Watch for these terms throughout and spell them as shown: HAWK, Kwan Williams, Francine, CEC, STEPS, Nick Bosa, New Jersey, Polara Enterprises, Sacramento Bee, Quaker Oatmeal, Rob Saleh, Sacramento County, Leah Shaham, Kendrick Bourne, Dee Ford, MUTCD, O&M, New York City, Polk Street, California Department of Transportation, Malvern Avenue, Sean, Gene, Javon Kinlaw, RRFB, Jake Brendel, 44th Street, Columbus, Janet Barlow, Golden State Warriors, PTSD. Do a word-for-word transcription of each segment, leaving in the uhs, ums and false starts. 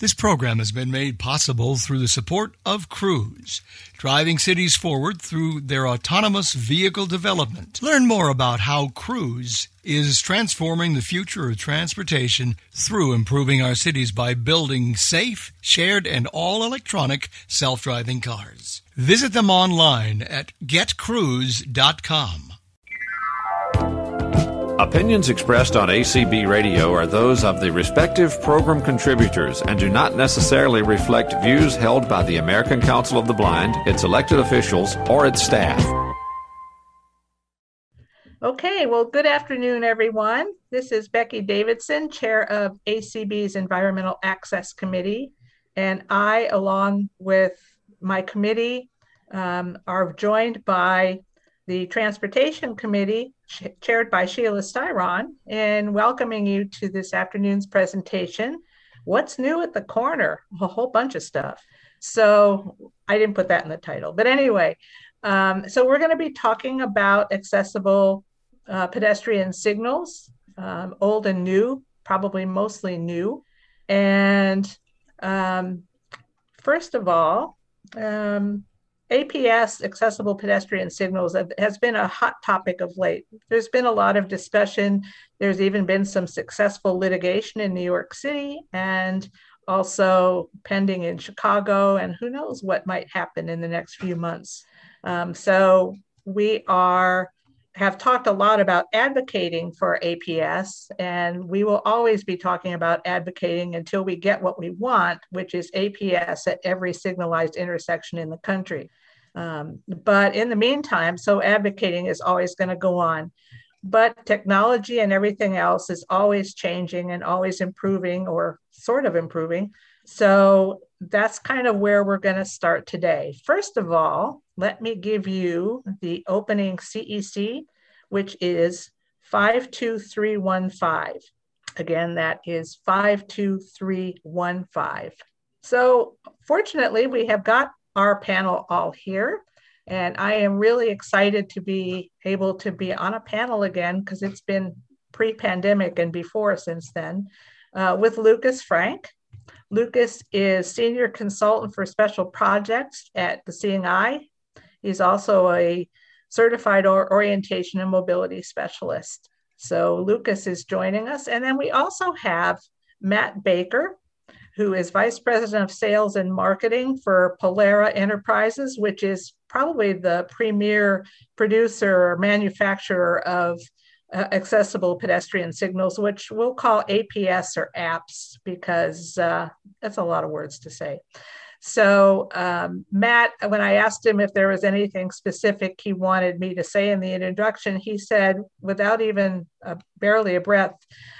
This program has been made possible through the support of Cruise, driving cities forward through their autonomous vehicle development. Learn more about how Cruise is transforming the future of transportation through improving our cities by building safe, shared, and all-electronic self-driving cars. Visit them online at get cruise dot com. Opinions expressed on A C B Radio are those of the respective program contributors and do not necessarily reflect views held by the American Council of the Blind, its elected officials, or its staff. Okay, well, good afternoon, everyone. This is Becky Davidson, chair of A C B's Environmental Access Committee, and I, along with my committee, um, are joined by the Transportation Committee, chaired by Sheila Styron, and welcoming you to this afternoon's presentation. What's new at the corner? A whole bunch of stuff. So I didn't put that in the title, but anyway, um, so we're going to be talking about accessible uh, pedestrian signals, um, old and new, probably mostly new. And um, first of all, um, A P S, accessible pedestrian signals, has been a hot topic of late. There's been a lot of discussion. There's even been some successful litigation in New York City and also pending in Chicago, and who knows what might happen in the next few months. Um, so we are have talked a lot about advocating for A P S, and we will always be talking about advocating until we get what we want, which is A P S at every signalized intersection in the country. Um, but in the meantime, so advocating is always going to go on. But technology and everything else is always changing and always improving, or sort of improving. So that's kind of where we're going to start today. First of all, let me give you the opening C E C, which is five two three one five. Again, that is five two three one five. So fortunately, we have got our panel all here, and I am really excited to be able to be on a panel again, because it's been pre-pandemic and before since then, uh, with Lucas Frank. Lucas is Senior Consultant for Special Projects at the Seeing Eye. He's also a Certified Orientation and Mobility Specialist. So Lucas is joining us. And then we also have Matt Baker, who is Vice President of Sales and Marketing for Polara Enterprises, which is probably the premier producer or manufacturer of Uh, accessible pedestrian signals, which we'll call A P S or apps, because uh, that's a lot of words to say. So um, Matt, when I asked him if there was anything specific he wanted me to say in the introduction, he said, without even uh, barely a breath,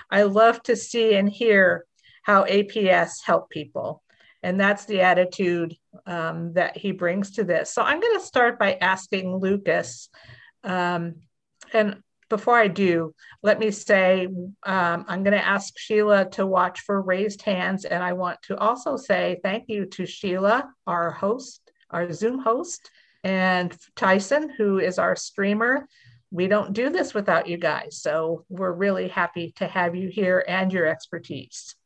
I love to see and hear how A P S help people. And that's the attitude um, that he brings to this. So I'm going to start by asking Lucas, um, and before I do, let me say, um, I'm going to ask Sheila to watch for raised hands. And I want to also say thank you to Sheila, our host, our Zoom host, and Tyson, who is our streamer. We don't do this without you guys. So we're really happy to have you here and your expertise.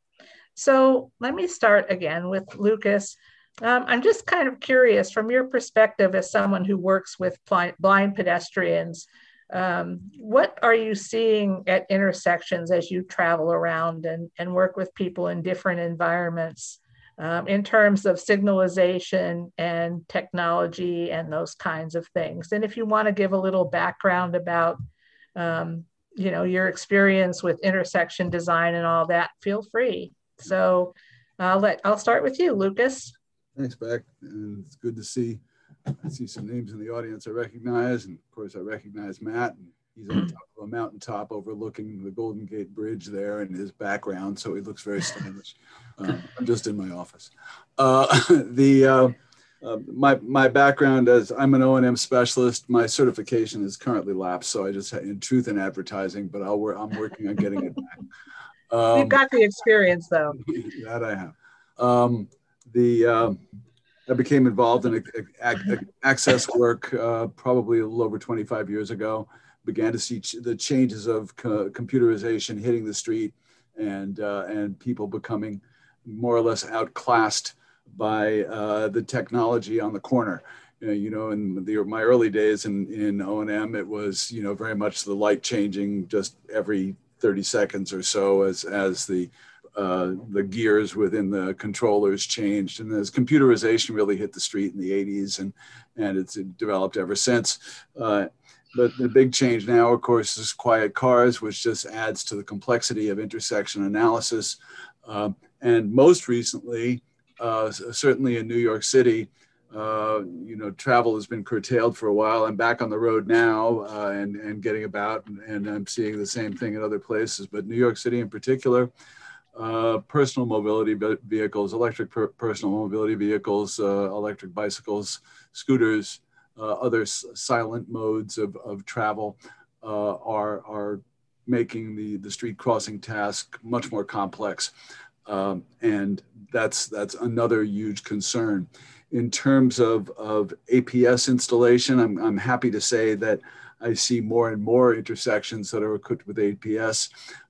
So let me start again with Lucas. Um, I'm just kind of curious, from your perspective as someone who works with blind pedestrians, Um, what are you seeing at intersections as you travel around and, and work with people in different environments um, in terms of signalization and technology and those kinds of things? And if you want to give a little background about, um, you know, your experience with intersection design and all that, feel free. So I'll, let, I'll start with you, Lucas. Thanks, Beck. And it's good to see. I see some names in the audience I recognize, and of course I recognize Matt, and he's on top of a mountaintop overlooking the Golden Gate Bridge there in his background, so he looks very stylish. Um, I'm just in my office. Uh, the uh, uh, my my background is I'm an O and M specialist. My certification is currently lapsed, so I just had in truth in advertising, but I'll I'm working on getting it back. Um, You've got the experience, though. That I have. Um, the um, I became involved in access work uh, probably a little over twenty-five years ago. Began to see ch the changes of co computerization hitting the street, and uh, and people becoming more or less outclassed by uh, the technology on the corner. Uh, you know, in the, my early days in, in O and M, it was, you know, very much the light changing just every thirty seconds or so as, as the, uh, the gears within the controllers changed. And as computerization really hit the street in the eighties, and, and it's developed ever since. Uh, but the big change now, of course, is quiet cars, which just adds to the complexity of intersection analysis. Uh, and most recently, uh, certainly in New York City, Uh, you know, travel has been curtailed for a while. I'm back on the road now uh, and, and getting about, and, and I'm seeing the same thing in other places, but New York City in particular, uh, personal mobility vehicles, electric per personal mobility vehicles, uh, electric bicycles, scooters, uh, other s silent modes of, of travel uh, are, are making the, the street crossing task much more complex. Um, and that's, that's another huge concern. In terms of, of A P S installation, I'm, I'm happy to say that I see more and more intersections that are equipped with A P S.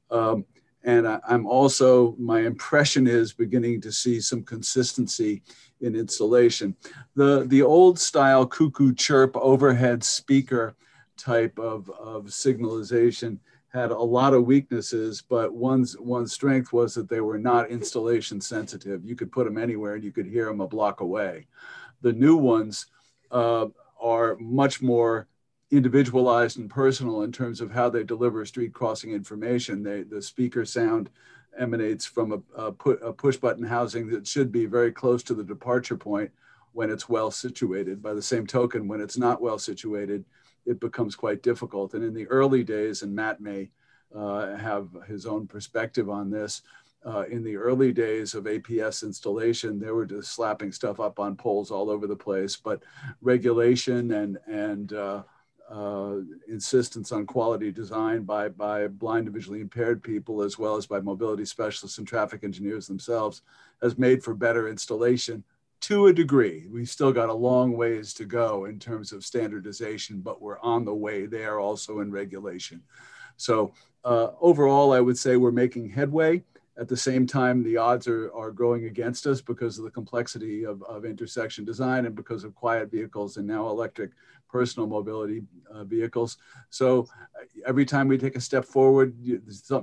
Um, and I, I'm also, my impression is beginning to see some consistency in installation. The, the old style cuckoo chirp overhead speaker type of, of signalization had a lot of weaknesses, but one's, one's strength was that they were not installation sensitive. You could put them anywhere and you could hear them a block away. The new ones uh, are much more individualized and personal in terms of how they deliver street crossing information. They, the speaker sound emanates from a, a, pu a push button housing that should be very close to the departure point when it's well situated. By the same token, when it's not well situated, it becomes quite difficult. And in the early days, and Matt may uh, have his own perspective on this, uh, in the early days of A P S installation, they were just slapping stuff up on poles all over the place, but regulation and, and uh, uh, insistence on quality design by, by blind and visually impaired people, as well as by mobility specialists and traffic engineers themselves, has made for better installation. To a degree, we've still got a long ways to go in terms of standardization, but we're on the way there also in regulation. So uh, overall, I would say we're making headway. At the same time, the odds are, are growing against us because of the complexity of, of intersection design and because of quiet vehicles and now electric personal mobility uh, vehicles. So every time we take a step forward,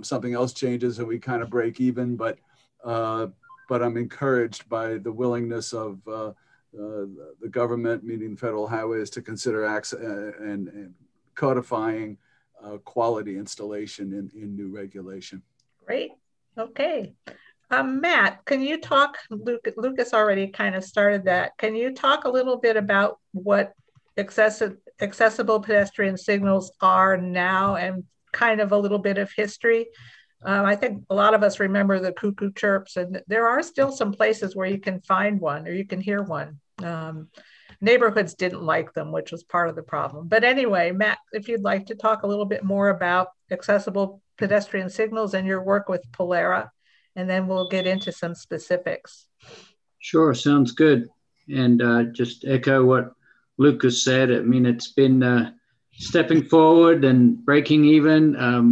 something else changes and we kind of break even, but uh, But I'm encouraged by the willingness of uh, uh, the government, meaning federal highways, to consider access and, and codifying uh, quality installation in, in new regulation. Great. Okay. Um, Matt, can you talk, Luke, Lucas already kind of started that. Can you talk a little bit about what accessi- accessible pedestrian signals are now and kind of a little bit of history? Uh, I think a lot of us remember the cuckoo chirps, and there are still some places where you can find one or you can hear one. Um, neighborhoods didn't like them, which was part of the problem. But anyway, Matt, if you'd like to talk a little bit more about accessible pedestrian signals and your work with Polera, and then we'll get into some specifics. Sure, sounds good. And uh, just echo what Lucas said. I mean, it's been uh, stepping forward and breaking even. Um,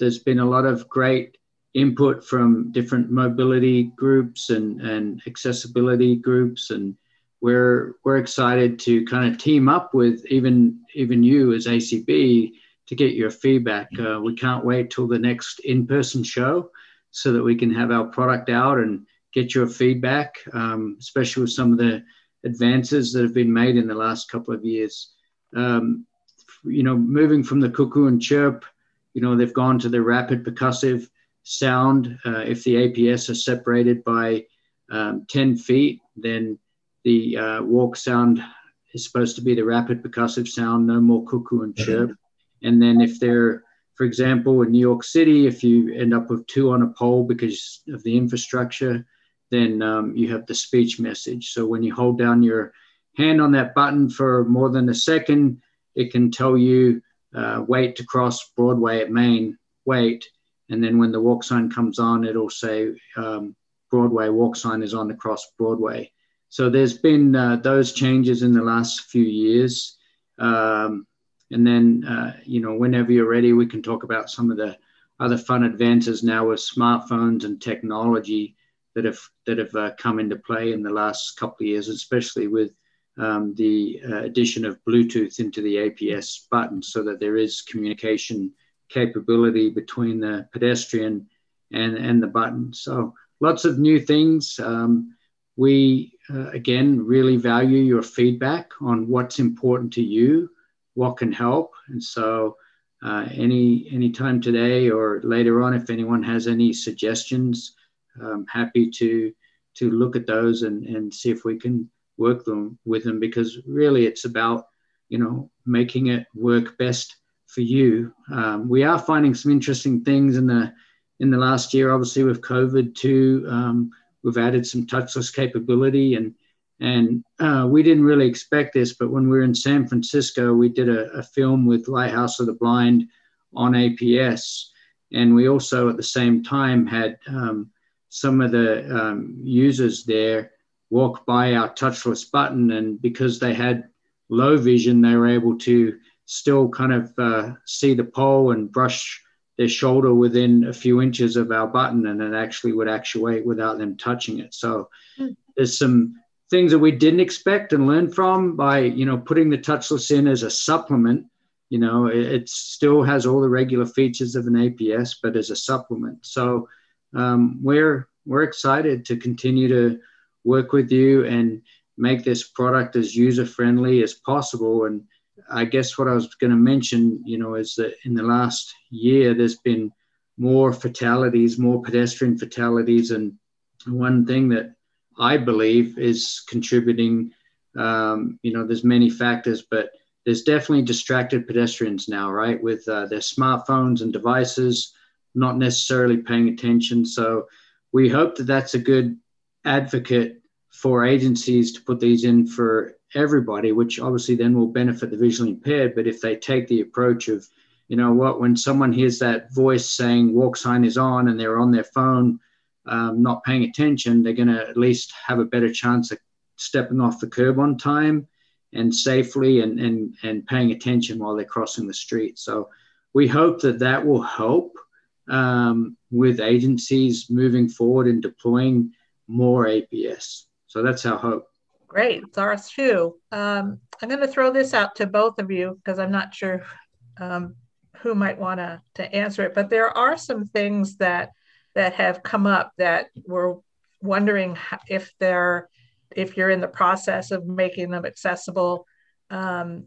There's been a lot of great input from different mobility groups and, and accessibility groups, and we're, we're excited to kind of team up with even, even you as A C B to get your feedback. Uh, we can't wait till the next in-person show so that we can have our product out and get your feedback, um, especially with some of the advances that have been made in the last couple of years. Um, you know, moving from the cuckoo and chirp, you know, they've gone to the rapid percussive sound. Uh, if the A P S are separated by um, ten feet, then the uh, walk sound is supposed to be the rapid percussive sound, no more cuckoo and chirp. And then if they're, for example, in New York City, if you end up with two on a pole because of the infrastructure, then um, you have the speech message. So when you hold down your hand on that button for more than a second, it can tell you, Uh, wait to cross Broadway at Main, wait. And then when the walk sign comes on, it'll say um, Broadway walk sign is on across Broadway. So there's been uh, those changes in the last few years. Um, and then, uh, you know, whenever you're ready, we can talk about some of the other fun advances now with smartphones and technology that have that have uh, come into play in the last couple of years, especially with um, the uh, addition of Bluetooth into the A P S button, so that there is communication capability between the pedestrian and, and the button. So lots of new things. Um, we, uh, again, really value your feedback on what's important to you, what can help. And so uh, any, any time today or later on, if anyone has any suggestions, I'm happy to, to look at those and, and see if we can work them with them, because really it's about, you know, making it work best for you. Um, we are finding some interesting things in the in the last year, obviously with COVID too. Um, we've added some touchless capability, and and uh, we didn't really expect this, but when we were in San Francisco, we did a, a film with Lighthouse of the Blind on A P S, and we also at the same time had um, some of the um, users there walk by our touchless button, and because they had low vision, they were able to still kind of uh, see the pole and brush their shoulder within a few inches of our button, and it actually would actuate without them touching it. So mm. there's some things that we didn't expect and learn from by, you know, putting the touchless in as a supplement. You know, it, it still has all the regular features of an A P S, but as a supplement. So um, we're, we're excited to continue to work with you and make this product as user-friendly as possible. And I guess what I was going to mention, you know, is that in the last year, there's been more fatalities, more pedestrian fatalities. And one thing that I believe is contributing, um, you know, there's many factors, but there's definitely distracted pedestrians now, right? With uh, their smartphones and devices, not necessarily paying attention. So we hope that that's a good advocate for agencies to put these in for everybody, which obviously then will benefit the visually impaired. But if they take the approach of, you know what, when someone hears that voice saying walk sign is on and they're on their phone, um, not paying attention, they're going to at least have a better chance of stepping off the curb on time and safely and, and, and paying attention while they're crossing the street. So we hope that that will help um, with agencies moving forward and deploying more A P S. So that's our hope. Great, it's ours too. Um, I'm going to throw this out to both of you because I'm not sure um, who might want to to answer it. But there are some things that that have come up that we're wondering if they're if you're in the process of making them accessible. Um,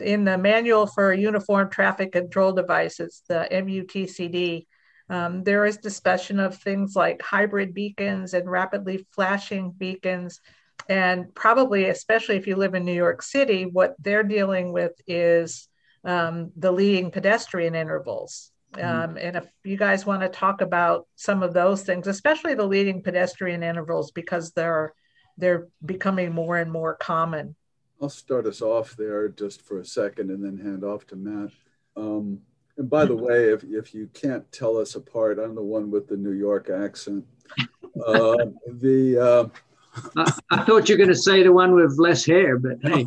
in the manual for uniform traffic control devices, the M U T C D. Um, there is discussion of things like hybrid beacons and rapidly flashing beacons. And probably, especially if you live in New York City, what they're dealing with is um, the leading pedestrian intervals. Mm-hmm. um, and if you guys want to talk about some of those things, especially the leading pedestrian intervals, because they're, they're becoming more and more common. I'll start us off there just for a second and then hand off to Matt. Um, and by the way, if, if you can't tell us apart, I'm the one with the New York accent. Uh, the... Uh, I, I thought you were going to say the one with less hair, but hey.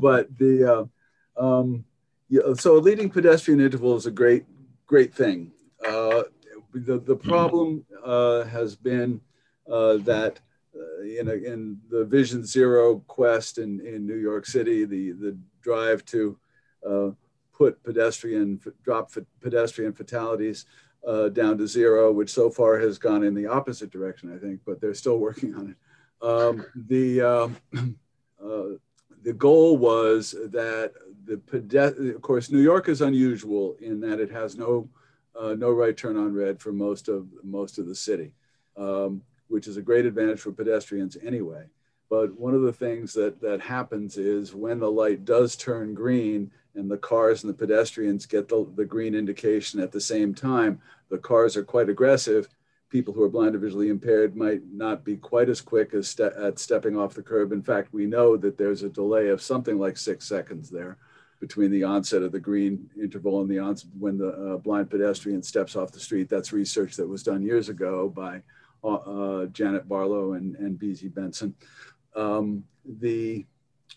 But the uh, um, yeah, so a leading pedestrian interval is a great, great thing. Uh, the the problem uh, has been uh, that uh, in a, in the Vision Zero quest in, in New York City, the the drive to uh, put pedestrian drop pedestrian fatalities Uh, down to zero, which so far has gone in the opposite direction, I think, but they're still working on it. Um, the, uh, uh, the goal was that the pedestrian, of course, New York is unusual in that it has no, uh, no right turn on red for most of, most of the city, um, which is a great advantage for pedestrians anyway. But one of the things that, that happens is when the light does turn green, and the cars and the pedestrians get the, the green indication at the same time, the cars are quite aggressive. People who are blind or visually impaired might not be quite as quick as ste at stepping off the curb. In fact, we know that there's a delay of something like six seconds there between the onset of the green interval and the onset when the uh, blind pedestrian steps off the street. That's research that was done years ago by uh, uh, Janet Barlow and, and B Z Benson. Um, the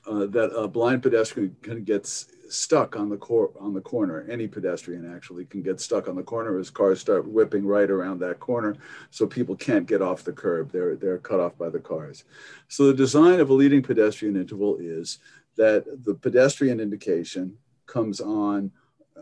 uh, that a blind pedestrian can get stuck on the cor on the corner. Any pedestrian actually can get stuck on the corner as cars start whipping right around that corner, so people can't get off the curb. They're, they're cut off by the cars. So the design of a leading pedestrian interval is that the pedestrian indication comes on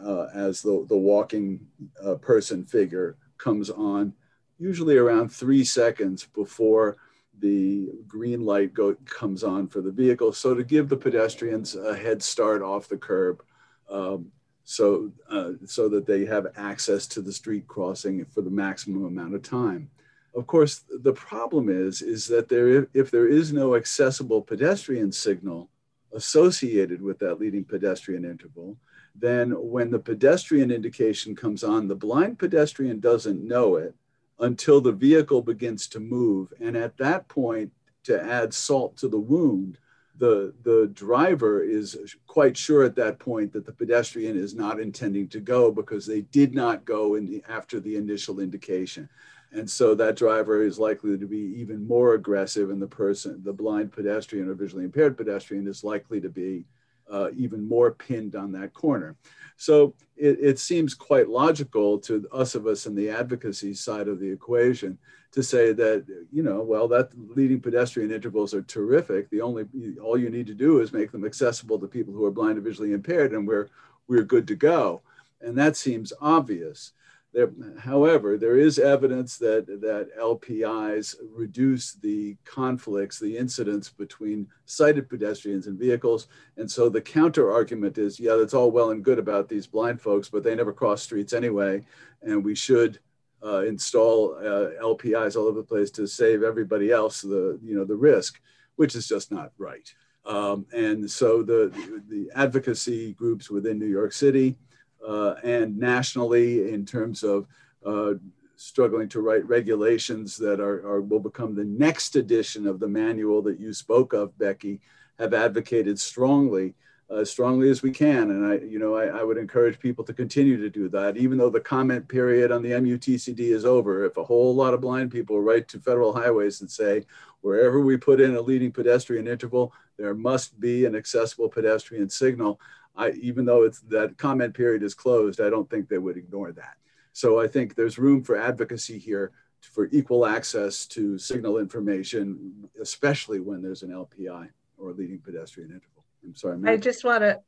uh, as the, the walking uh, person figure comes on, usually around three seconds before the green light go, comes on for the vehicle. So to give the pedestrians a head start off the curb um, so, uh, so that they have access to the street crossing for the maximum amount of time. Of course, the problem is, is that there, if there is no accessible pedestrian signal associated with that leading pedestrian interval, then when the pedestrian indication comes on, the blind pedestrian doesn't know it until the vehicle begins to move. And at that point, to add salt to the wound, the, the driver is quite sure at that point that the pedestrian is not intending to go because they did not go in the, after the initial indication. And so that driver is likely to be even more aggressive, and the person, the blind pedestrian or visually impaired pedestrian, is likely to be uh, even more pinned on that corner. So it, it seems quite logical to us of us in the advocacy side of the equation to say that, you know, well, that leading pedestrian intervals are terrific. The only, all you need to do is make them accessible to people who are blind or visually impaired, and we're, we're good to go. And that seems obvious. There, however, there is evidence that, that L P Is reduce the conflicts, the incidents between sighted pedestrians and vehicles. And so the counter argument is, yeah, that's all well and good about these blind folks, but they never cross streets anyway. And we should uh, install uh, L P Is all over the place to save everybody else the, you know, the risk, which is just not right. Um, and so the, the advocacy groups within New York City Uh, and nationally, in terms of uh, struggling to write regulations that are, are will become the next edition of the manual that you spoke of, Becky, have advocated strongly, as uh, strongly as we can. And I, you know, I, I would encourage people to continue to do that, even though the comment period on the M U T C D is over. If a whole lot of blind people write to federal highways and say, wherever we put in a leading pedestrian interval, there must be an accessible pedestrian signal, I, even though it's, that comment period is closed, I don't think they would ignore that. So I think there's room for advocacy here for equal access to signal information, especially when there's an L P I or leading pedestrian interval. I'm sorry, Mary. I just want to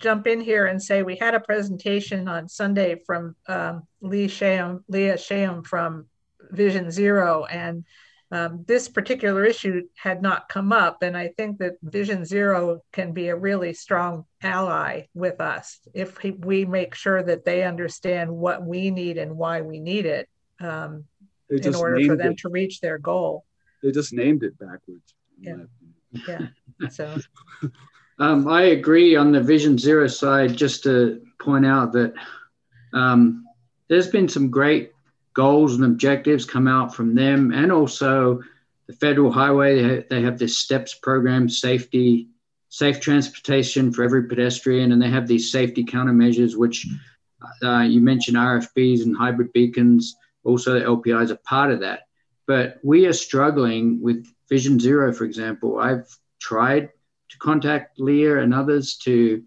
jump in here and say we had a presentation on Sunday from um, Lee Shaham, Leah Shaham from Vision Zero, and Um, this particular issue had not come up, and I think that Vision Zero can be a really strong ally with us if we make sure that they understand what we need and why we need it um, in order for them it. to reach their goal. They just named it backwards. Yeah, yeah. So um, I agree on the Vision Zero side. Just to point out that um, there's been some great goals and objectives come out from them, and also the federal highway. They have, they have this STEPS program, safety, safe transportation for every pedestrian, and they have these safety countermeasures, which uh, you mentioned R F Bs and hybrid beacons. Also, the L P Is are part of that. But we are struggling with Vision Zero, for example. I've tried to contact Leah and others to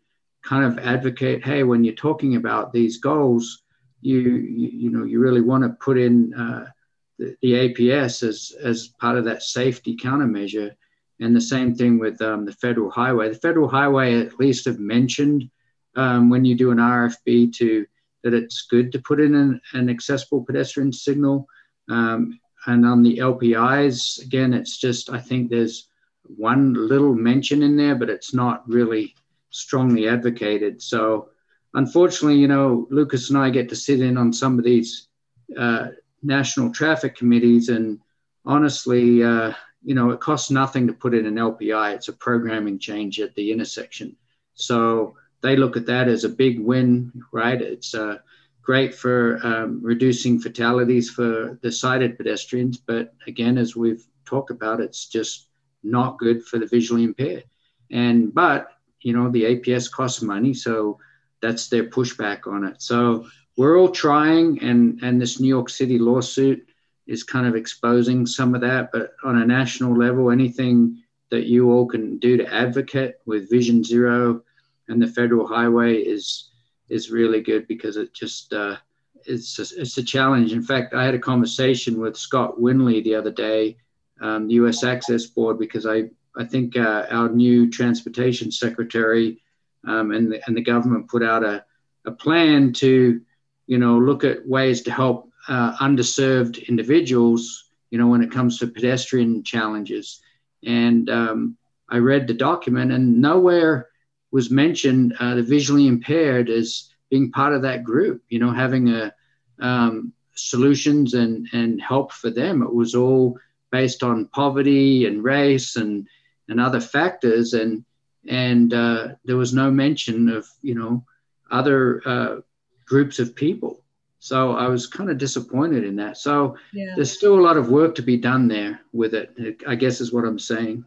kind of advocate, hey, when you're talking about these goals, You, you you know you really want to put in uh, the, the A P S as as part of that safety countermeasure, and the same thing with um, the federal highway. The federal highway at least have mentioned um, when you do an R F B to that it's good to put in an, an accessible pedestrian signal. Um, and on the L P Is, again, it's just I think there's one little mention in there, but it's not really strongly advocated. So, unfortunately, you know, Lucas and I get to sit in on some of these uh, national traffic committees, and honestly, uh, you know, it costs nothing to put in an L P I. It's a programming change at the intersection. So they look at that as a big win, right? It's uh, great for um, reducing fatalities for the sighted pedestrians. But again, as we've talked about, it's just not good for the visually impaired. And, but, you know, the A P S costs money. So that's their pushback on it. So we're all trying, and, and this New York City lawsuit is kind of exposing some of that, but on a national level, anything that you all can do to advocate with Vision Zero and the federal highway is is really good, because it just uh, it's a, it's a challenge. In fact, I had a conversation with Scott Winley the other day, um, the U S Access Board, because I I think uh, our new transportation secretary um, and the, and the government put out a a plan to, you know, look at ways to help uh, underserved individuals, you know, when it comes to pedestrian challenges. And um, I read the document, and nowhere was mentioned uh, the visually impaired as being part of that group, you know, having a um, solutions and, and help for them. It was all based on poverty and race and, and other factors. And, and uh, there was no mention of, you know, other uh, groups of people. So I was kind of disappointed in that. So yeah. There's still a lot of work to be done there with it, I guess is what I'm saying.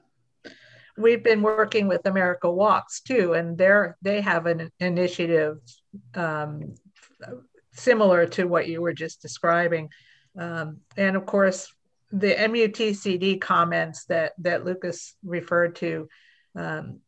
We've been working with America Walks too, and they're, they have an initiative um, similar to what you were just describing. Um, and of course, the M U T C D comments that, that Lucas referred to, um,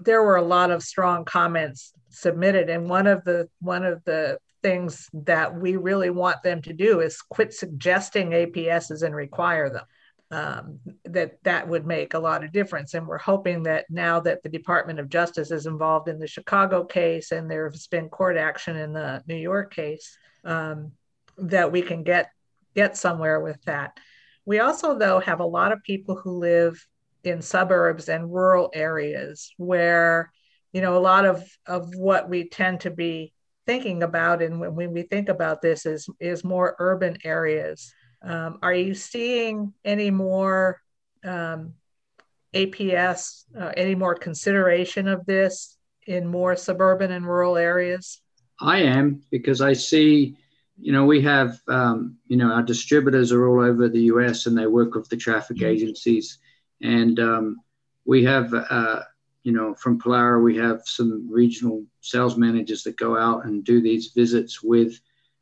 there were a lot of strong comments submitted. And one of the, one of the things that we really want them to do is quit suggesting A P S's and require them. Um, that that would make a lot of difference. And we're hoping that now that the Department of Justice is involved in the Chicago case, and there's been court action in the New York case, um, that we can get, get somewhere with that. We also, though, have a lot of people who live in suburbs and rural areas where, you know, a lot of, of what we tend to be thinking about, and when, when we think about this, is, is more urban areas. Um, are you seeing any more um, A P S, uh, any more consideration of this in more suburban and rural areas? I am, because I see, you know, we have, um, you know, our distributors are all over the U S and they work with the traffic agencies. And um, we have, uh, you know, from Polara, we have some regional sales managers that go out and do these visits with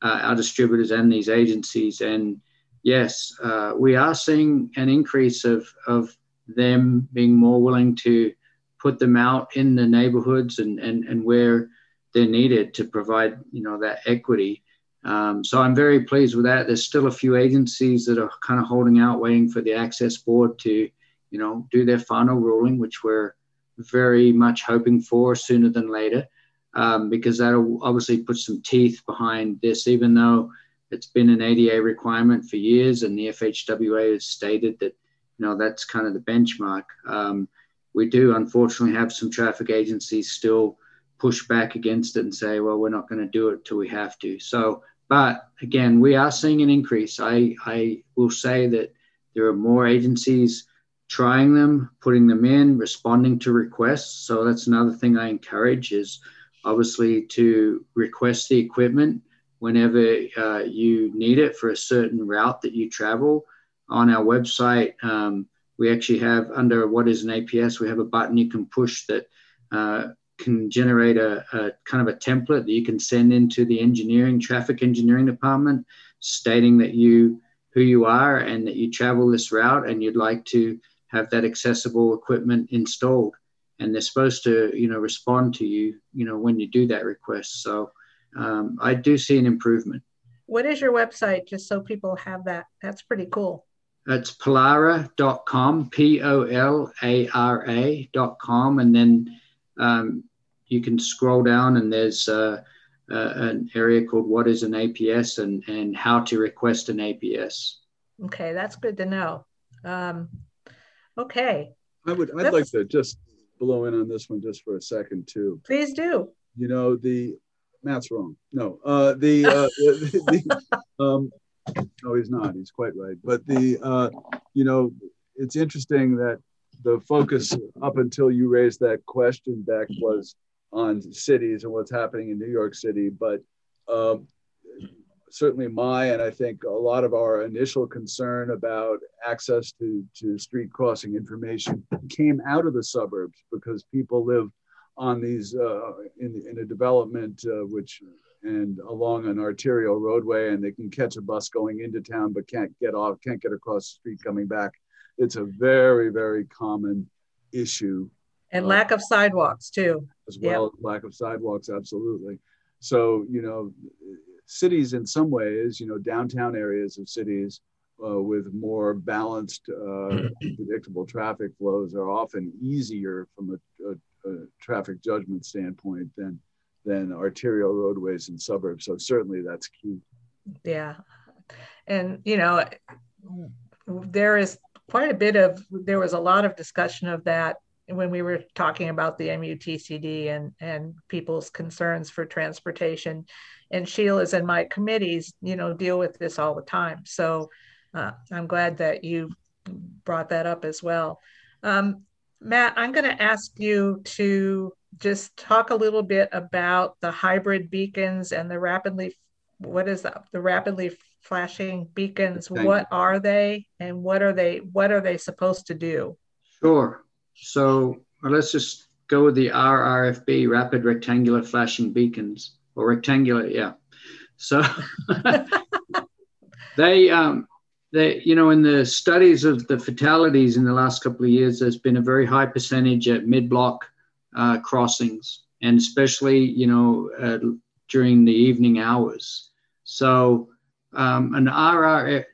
uh, our distributors and these agencies. And yes, uh, we are seeing an increase of, of them being more willing to put them out in the neighborhoods and, and, and where they're needed to provide, you know, that equity. Um, so I'm very pleased with that. There's still a few agencies that are kind of holding out, waiting for the Access Board to, you know, do their final ruling, which we're very much hoping for sooner than later, um, because that'll obviously put some teeth behind this, even though it's been an A D A requirement for years, and the F H W A has stated that, you know, that's kind of the benchmark. Um, we do, unfortunately, have some traffic agencies still push back against it and say, well, we're not going to do it till we have to. So, but again, we are seeing an increase. I, I will say that there are more agencies trying them, putting them in, responding to requests. So that's another thing I encourage, is obviously to request the equipment whenever uh, you need it for a certain route that you travel. On our website, um, we actually have, under what is an A P S, we have a button you can push that uh, can generate a, a kind of a template that you can send into the engineering, traffic engineering department, stating that you, who you are and that you travel this route and you'd like to have that accessible equipment installed. And they're supposed to, you know, respond to you, you know, when you do that request. So Um, I do see an improvement. What is your website, just so people have that? That's pretty cool. That's polara dot com, P O L A R A dot com. And then um, you can scroll down and there's uh, uh, an area called What is an A P S and, and How to Request an A P S. Okay, that's good to know. Um, okay. I would, I'd that's... like to just blow in on this one just for a second too. Please do. You know, the... Matt's wrong. No, uh, the, uh, the, the um, no, he's not. He's quite right. But the, uh, you know, it's interesting that the focus up until you raised that question back was on cities and what's happening in New York City. But um, certainly my, and I think a lot of our initial concern about access to, to street crossing information came out of the suburbs, because people live on these uh, in, in a development uh, which and along an arterial roadway, and they can catch a bus going into town but can't get off, can't get across the street coming back. It's a very, very common issue. And uh, lack of sidewalks too. As well, yeah. Lack of sidewalks, absolutely. So, you know, cities in some ways, you know, downtown areas of cities uh, with more balanced, uh, predictable traffic flows are often easier from a, a, a traffic judgment standpoint than than arterial roadways in suburbs. So certainly that's key. Yeah. And, you know, there is quite a bit of, there was a lot of discussion of that when we were talking about the M U T C D and, and people's concerns for transportation. And Sheila's and my committees, you know, deal with this all the time. So uh, I'm glad that you brought that up as well. Um, Matt, I'm going to ask you to just talk a little bit about the hybrid beacons and the rapidly, what is that? The rapidly flashing beacons. Thank what you. Are they, and what are they, what are they supposed to do? Sure. So let's just go with the R R F B, rapid rectangular flashing beacons, or rectangular. Yeah. So they, um, they, you know, in the studies of the fatalities in the last couple of years, there's been a very high percentage at mid-block uh, crossings, and especially, you know, uh, during the evening hours. So um, an R R F,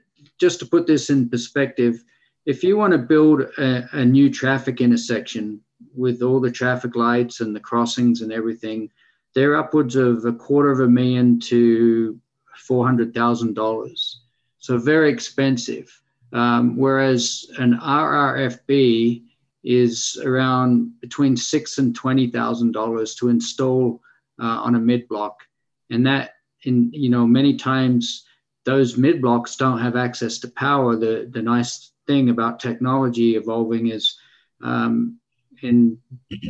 just to put this in perspective, if you want to build a, a new traffic intersection with all the traffic lights and the crossings and everything, they're upwards of a quarter of a million to four hundred thousand dollars. So very expensive. Um, whereas an R R F B is around between six and twenty thousand dollars to install uh, on a mid-block. And that, in you know, many times those mid-blocks don't have access to power. The, the nice thing about technology evolving is um, in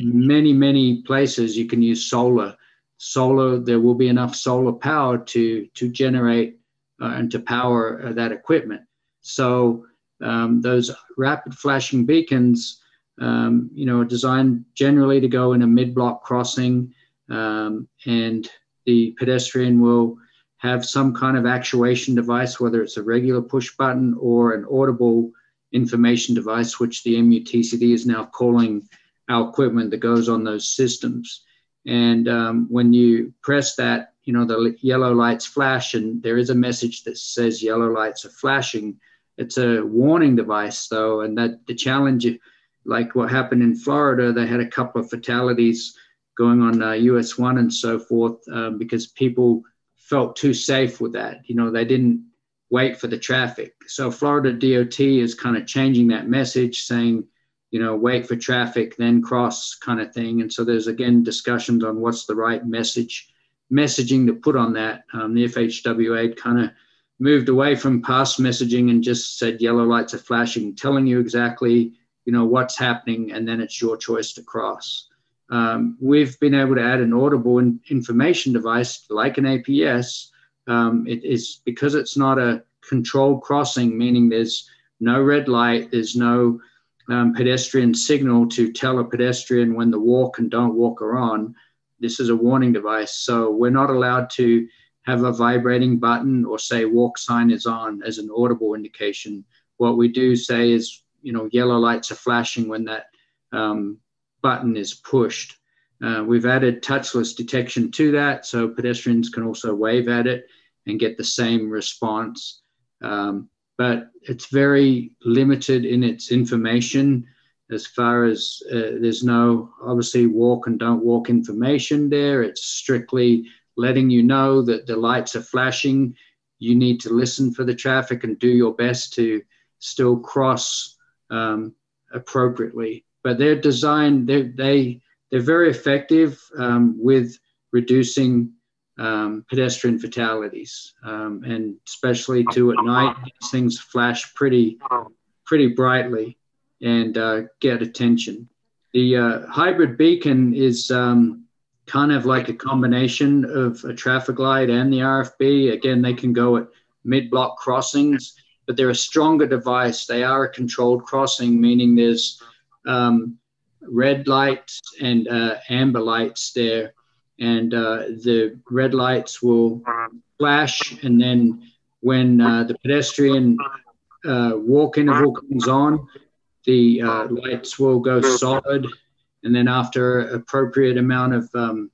many, many places you can use solar. Solar, there will be enough solar power to, to generate uh, and to power uh, that equipment. So um, those rapid flashing beacons, um, you know, are designed generally to go in a mid-block crossing, um, and the pedestrian will have some kind of actuation device, whether it's a regular push button or an audible information device, which the M U T C D is now calling our equipment that goes on those systems. And um, when you press that, you know, the yellow lights flash, and there is a message that says yellow lights are flashing. It's a warning device, though, and that the challenge, like what happened in Florida, they had a couple of fatalities going on uh, U S one and so forth, um, because people felt too safe with that. You know, they didn't wait for the traffic. So Florida D O T is kind of changing that message, saying, you know, wait for traffic, then cross, kind of thing. And so there's, again, discussions on what's the right message, messaging to put on that. Um, the F H W A kind of moved away from past messaging and just said yellow lights are flashing, telling you exactly, you know, what's happening, and then it's your choice to cross. Um, we've been able to add an audible in information device like an A P S. Um, it is because it's not a controlled crossing, meaning there's no red light, there's no um, pedestrian signal to tell a pedestrian when the walk and don't walk are on. This is a warning device. So we're not allowed to have a vibrating button or say walk sign is on as an audible indication. What we do say is, you know, yellow lights are flashing when that um, button is pushed. Uh, we've added touchless detection to that, so pedestrians can also wave at it and get the same response. Um, but it's very limited in its information as far as uh, there's no, obviously, walk and don't walk information there. It's strictly letting you know that the lights are flashing. You need to listen for the traffic and do your best to still cross um, appropriately. But they're designed, they, they They're very effective um, with reducing um, pedestrian fatalities, um, and especially too at night, these things flash pretty, pretty brightly and uh, get attention. The uh, hybrid beacon is um, kind of like a combination of a traffic light and the R F B. Again, they can go at mid-block crossings, but they're a stronger device. They are a controlled crossing, meaning there's um, red lights and uh, amber lights there, and uh, the red lights will flash, and then when uh, the pedestrian uh, walk interval comes on, the uh, lights will go solid, and then after appropriate amount of um,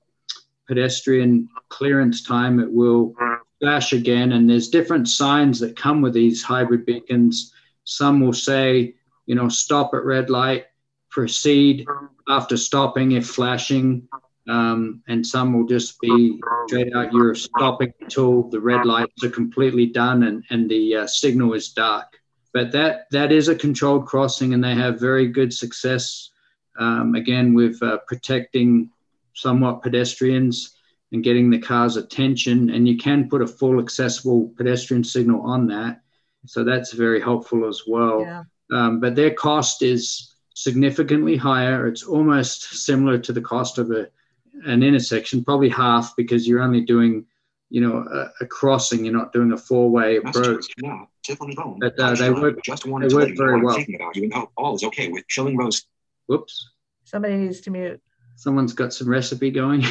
pedestrian clearance time, it will flash again. And there's different signs that come with these hybrid beacons. Some will say, you know, stop at red light, proceed after stopping if flashing, um, and some will just be straight out, you're stopping until the red lights are completely done and, and the uh, signal is dark. But that, that is a controlled crossing, and they have very good success, um, again, with uh, protecting somewhat pedestrians and getting the car's attention. And you can put a full accessible pedestrian signal on that. So that's very helpful as well. Yeah. Um, but their cost is significantly higher. It's almost similar to the cost of a, an intersection, probably half, because you're only doing, you know, a, a crossing. You're not doing a four-way approach. Yeah. But uh, they work, just want they to work very well. About you and hope all is okay with Shilling Rose. Whoops. Somebody needs to mute. Someone's got some recipe going.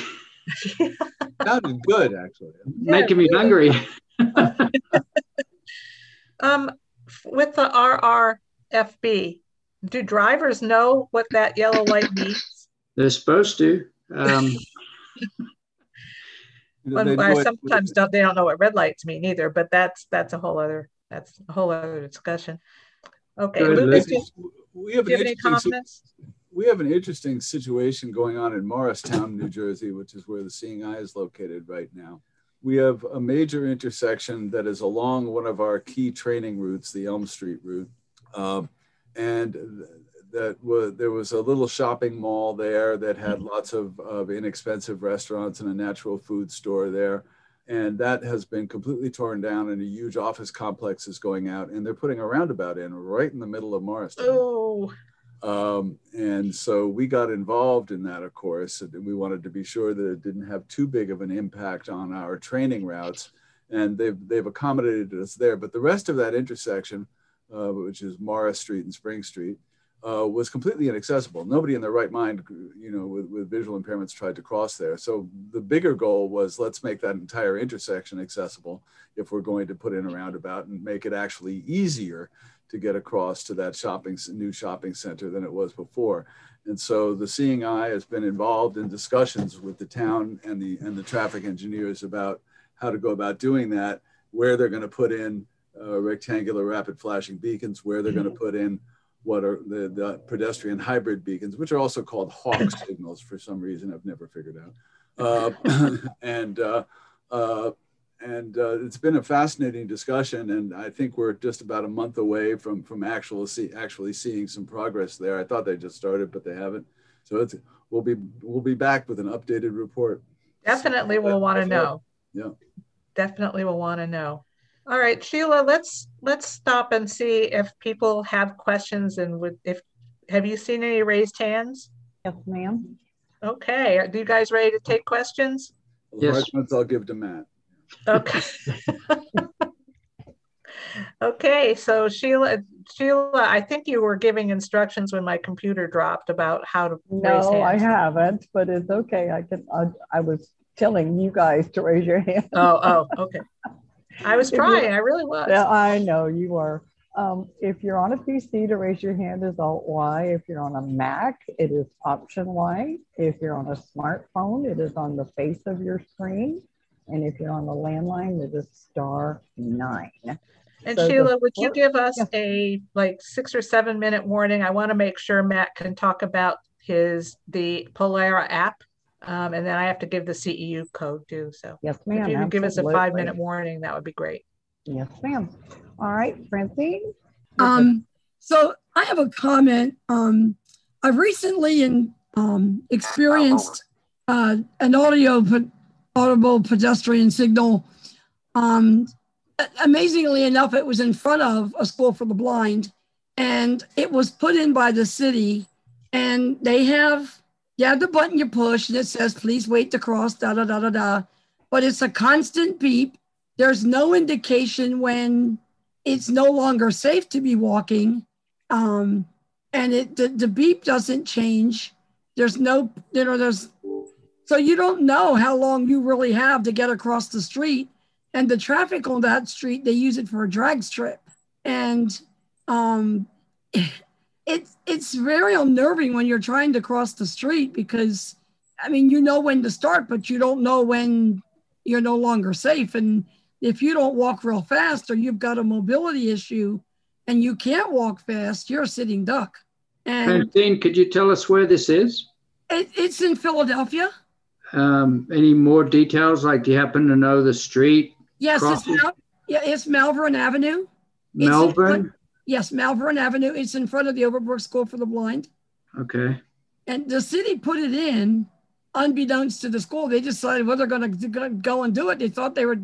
That is good, actually. Yeah, making me hungry. um, with the R R F B, do drivers know what that yellow light means? They're supposed to. Um, well, I sometimes don't, they don't know what red lights mean either, but that's that's a whole other that's a whole other discussion. Okay, Lucas, do we have, do you have any comments? We have an interesting situation going on in Morristown, New Jersey, which is where the Seeing Eye is located right now. We have a major intersection that is along one of our key training routes, the Elm Street route. Um, and that there was a little shopping mall there that had lots of, of inexpensive restaurants and a natural food store there. And that has been completely torn down, and a huge office complex is going out, and they're putting a roundabout in right in the middle of Morristown. Oh. Um, and so we got involved in that, of course, and we wanted to be sure that it didn't have too big of an impact on our training routes, and they've, they've accommodated us there. But the rest of that intersection, uh, which is Morris Street and Spring Street, uh, was completely inaccessible. Nobody in their right mind, you know, with, with visual impairments tried to cross there. So the bigger goal was, let's make that entire intersection accessible if we're going to put in a roundabout and make it actually easier to get across to that shopping, new shopping center than it was before. And so the Seeing Eye has been involved in discussions with the town and the, and the traffic engineers about how to go about doing that, where they're gonna put in uh, rectangular rapid flashing beacons, where they're gonna put in what are the, the pedestrian hybrid beacons, which are also called HAWK signals for some reason I've never figured out. Uh, and uh, uh, And uh, it's been a fascinating discussion, and I think we're just about a month away from from actual see, actually seeing some progress there. I thought they just started, but they haven't. So it's, we'll be we'll be back with an updated report. Definitely, so we'll want to know. Yeah, definitely, we'll want to know. All right, Sheila, let's let's stop and see if people have questions, and would, if have you seen any raised hands? Yes, ma'am. Okay, are you guys ready to take questions? Yes. The hard ones I'll give to Matt. Okay. Okay, so Sheila, Sheila, I think you were giving instructions when my computer dropped about how to no, raise hands. No, I haven't, but it's okay. I can. I, I was telling you guys to raise your hand. Oh, oh, okay. I was trying. I really was. Yeah, I know you were. Um, if you're on a P C, to raise your hand is Alt-Y. If you're on a Mac, it is Option-Y. If you're on a smartphone, it is on the face of your screen. And if you're on the landline, it is star nine. And so Sheila, would you give us yeah. a like six or seven minute warning? I want to make sure Matt can talk about his the Polara app, um, and then I have to give the C E U code too. So yes, ma'am. If you could give us a five minute warning, that would be great. Yes, ma'am. All right, Francine. Um, so I have a comment. Um, I've recently in, um, experienced uh, an audio. audible pedestrian signal. Um, amazingly enough, it was in front of a school for the blind, and it was put in by the city, and they have, you have the button you push and it says, please wait to cross, da, da, da, da, da. But it's a constant beep. There's no indication when it's no longer safe to be walking. Um, and it, the, the beep doesn't change. There's no, you know, there's, so you don't know how long you really have to get across the street, and the traffic on that street, they use it for a drag strip. And um, it's it's very unnerving when you're trying to cross the street, because I mean, you know when to start, but you don't know when you're no longer safe. And if you don't walk real fast, or you've got a mobility issue and you can't walk fast, you're a sitting duck. And Francine, could you tell us where this is? It, it's in Philadelphia. Um, any more details? Like, do you happen to know the street? Yes, it's, Mal- yeah, it's Malvern Avenue. Malvern? Front, yes, Malvern Avenue. It's in front of the Overbrook School for the Blind. Okay. And the city put it in, unbeknownst to the school. They decided, well, they're going to go and do it. They thought they were,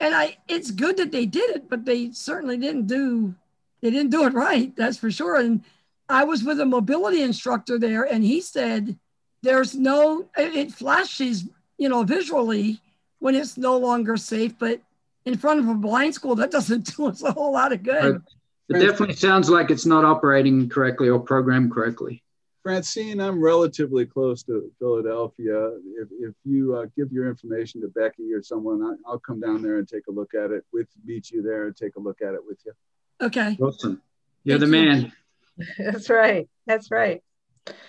and I. It's good that they did it, but they certainly didn't do, they didn't do it right, that's for sure. And I was with a mobility instructor there, and he said, there's no, it flashes, you know, visually when it's no longer safe, but in front of a blind school, that doesn't do us a whole lot of good. It definitely sounds like it's not operating correctly or programmed correctly. Francine, I'm relatively close to Philadelphia. If, if you uh, give your information to Becky or someone, I, I'll come down there and take a look at it with, meet you there and take a look at it with you. Okay. Awesome. You're Thank the man. You. That's right. That's right.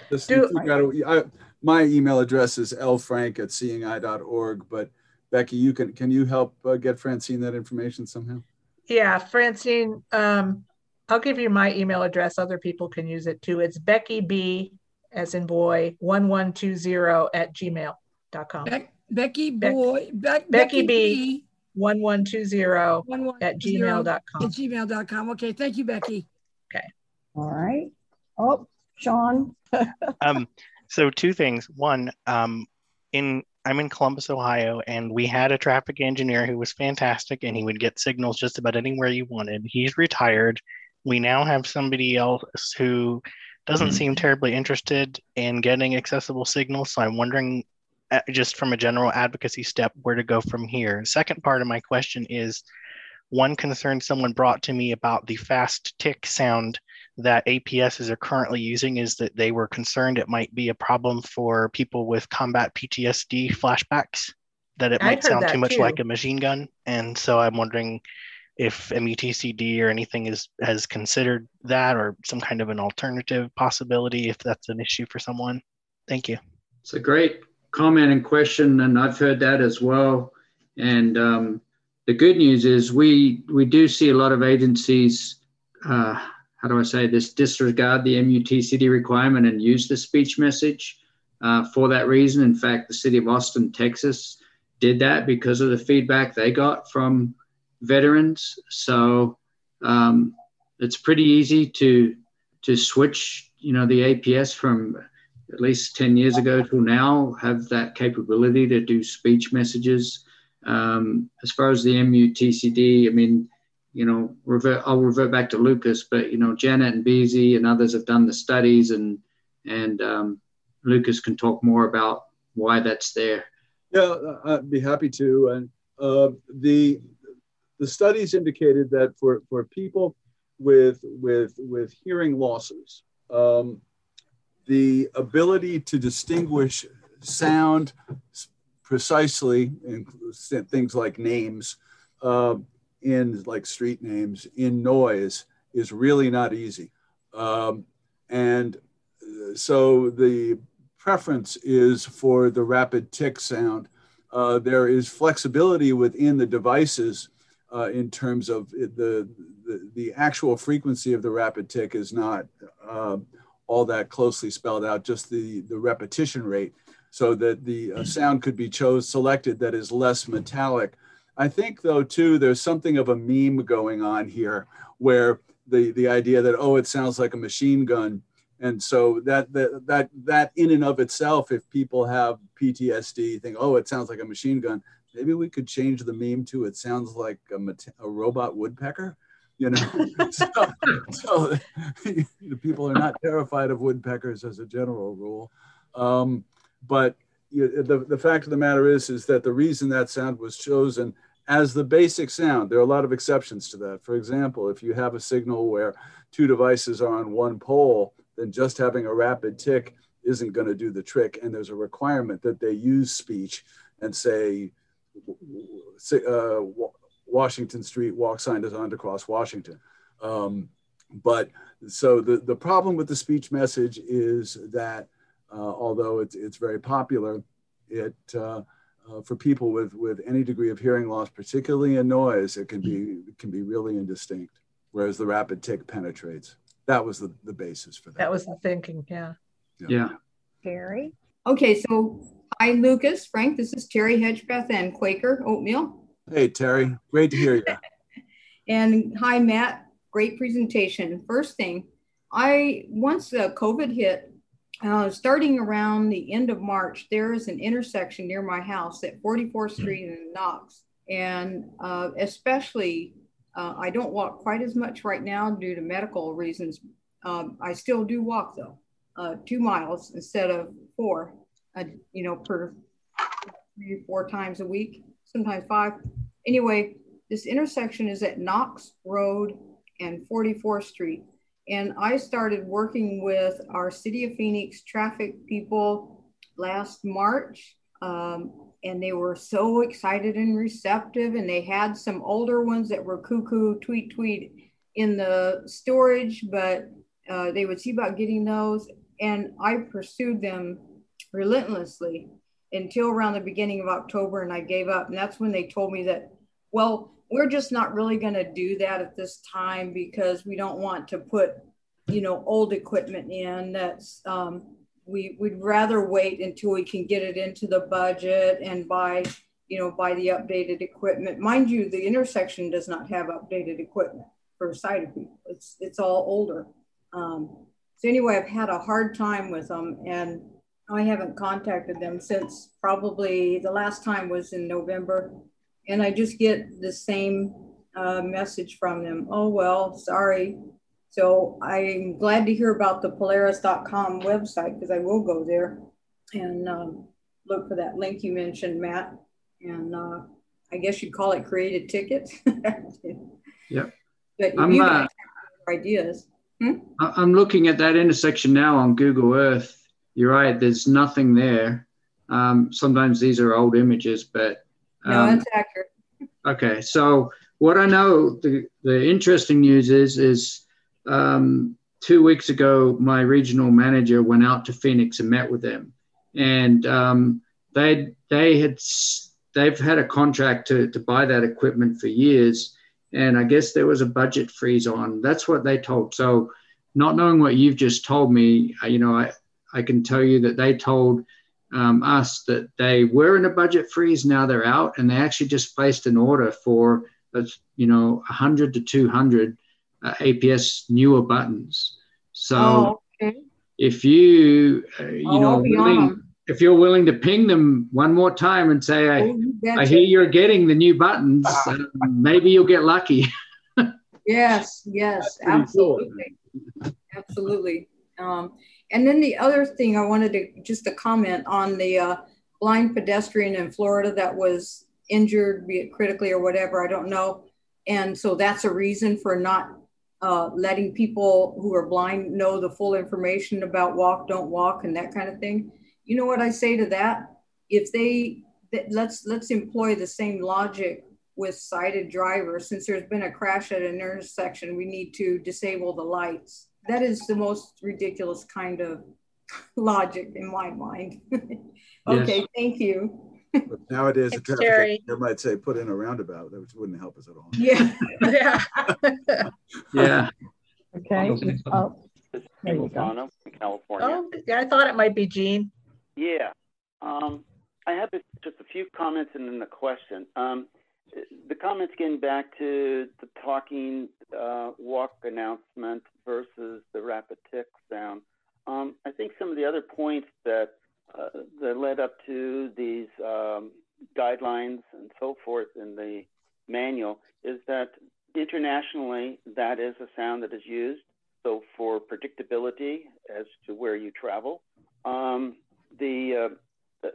Listen, Do, gotta, I, my email address is l frank at seeing eye dot org, but Becky, you can, can you help uh, get Francine that information somehow? Yeah, Francine, um, I'll give you my email address. Other people can use it too. It's Becky B, as in boy, one one two zero at gmail dot com. Be- Becky Boy, Be- Becky, Becky B, one one two zero at gmail dot com. At gmail dot com. Okay, thank you, Becky. Okay. All right. Oh, Sean. um, so two things. One, um, in I'm in Columbus, Ohio, and we had a traffic engineer who was fantastic, and he would get signals just about anywhere you wanted. He's retired. We now have somebody else who doesn't mm-hmm. seem terribly interested in getting accessible signals. So I'm wondering, just from a general advocacy step, where to go from here. Second part of my question is one concern someone brought to me about the fast tick sound that A P Ss are currently using, is that they were concerned it might be a problem for people with combat P T S D flashbacks, that it might sound too much like a machine gun. And so I'm wondering if M U T C D or anything is has considered that, or some kind of an alternative possibility if that's an issue for someone. Thank you. It's a great comment and question, and I've heard that as well. And um, the good news is we we do see a lot of agencies uh, how do I say this, disregard the M U T C D requirement and use the speech message uh, for that reason. In fact, the city of Austin, Texas did that because of the feedback they got from veterans. So um, it's pretty easy to to switch, you know, the A P S from at least ten years ago till now, have that capability to do speech messages. Um, as far as the M U T C D, I mean, you know, revert, I'll revert back to Lucas, but, you know, Janet and Beezy and others have done the studies, and and um, Lucas can talk more about why that's there. Yeah, I'd be happy to. And uh, the the studies indicated that for, for people with, with, with hearing losses, um, the ability to distinguish sound precisely, and things like names, uh, in like street names, in noise, is really not easy. Um, and so the preference is for the rapid tick sound. Uh, there is flexibility within the devices uh, in terms of the, the the actual frequency of the rapid tick is not uh, all that closely spelled out, just the, the repetition rate, so that the uh, sound could be chose selected that is less metallic. I think, though, too, there's something of a meme going on here, where the, the idea that, oh, it sounds like a machine gun. And so that, that, that, that in and of itself, if people have P T S D, think, oh, it sounds like a machine gun, maybe we could change the meme to, it sounds like a, a robot woodpecker, you know? so so the people are not terrified of woodpeckers as a general rule. Um, but The, the fact of the matter is, is that the reason that sound was chosen as the basic sound, there are a lot of exceptions to that. For example, if you have a signal where two devices are on one pole, then just having a rapid tick isn't going to do the trick. And there's a requirement that they use speech and say, uh, Washington Street walk sign is on to cross Washington. Um, But so the, the problem with the speech message is that uh, although it's, it's very popular, it uh, uh, for people with, with any degree of hearing loss, particularly in noise, it can be, it can be really indistinct, whereas the rapid tick penetrates. That was the, the basis for that. That was the thinking, yeah. Yeah. yeah. Terry? Okay, so hi, Lucas, Frank, this is Terry Hedgepath and Quaker Oatmeal. Hey, Terry, great to hear you. And hi, Matt. Great presentation. First thing, I once uh, COVID hit, uh, starting around the end of March, there is an intersection near my house at forty-fourth street and Knox. And uh, especially, uh, I don't walk quite as much right now due to medical reasons. Um, I still do walk though, uh, two miles instead of four, uh, you know, per three, four times a week, sometimes five. Anyway, this intersection is at Knox Road and forty-fourth street. And I started working with our City of Phoenix traffic people last March. Um, and they were so excited and receptive. And they had some older ones that were cuckoo, tweet, tweet in the storage, but uh, they would see about getting those. And I pursued them relentlessly until around the beginning of October, and I gave up. And that's when they told me that, well, we're just not really going to do that at this time because we don't want to put, you know, old equipment in. That's um, we we'd rather wait until we can get it into the budget and buy, you know, buy the updated equipment. Mind you, the intersection does not have updated equipment for sighted people. It's it's all older. Um, so anyway, I've had a hard time with them, and I haven't contacted them since probably the last time was in November. And I just get the same uh, message from them. Oh, well, sorry. So I'm glad to hear about the Polaris dot com website because I will go there and um, look for that link you mentioned, Matt. And uh, I guess you'd call it created tickets. Yeah. But I'm, you uh, have ideas. Hmm? I'm looking at that intersection now on Google Earth. You're right. There's nothing there. Um, sometimes these are old images, but No, that's um, accurate. Okay, so what I know, the, the interesting news is, is um, two weeks ago, my regional manager went out to Phoenix and met with them, and um, they they had they've had a contract to to buy that equipment for years, and I guess there was a budget freeze on. That's what they told. So, not knowing what you've just told me, you know, I I can tell you that they told. Um, us that they were in a budget freeze. Now they're out, and they actually just placed an order for, you know, one hundred to two hundred uh, A P S newer buttons. So oh, okay. if you, uh, you oh, know, willing, if you're willing to ping them one more time and say, I, oh, I hear you're getting the new buttons, uh, maybe you'll get lucky. yes, yes, absolutely, cool. absolutely. Um, And then the other thing I wanted to just to comment on the uh, blind pedestrian in Florida that was injured, be it critically or whatever, I don't know. And so that's a reason for not uh, letting people who are blind know the full information about walk, don't walk, and that kind of thing. You know what I say to that? If they, th let's, let's employ the same logic with sighted drivers. Since there's been a crash at an intersection, we need to disable the lights. That is the most ridiculous kind of logic in my mind. Okay, yes. Thank you. But nowadays, the traffic might say put in a roundabout, which wouldn't help us at all. Yeah. yeah. yeah. Okay. Oh, there you go. California. Oh, I thought it might be Gene. Yeah. Um, I have just a few comments and then the question. Um, The comments getting back to the talking uh, walk announcement versus the rapid tick sound. Um, I think some of the other points that uh, that led up to these um, guidelines and so forth in the manual is that internationally that is a sound that is used. So for predictability as to where you travel, um, the uh,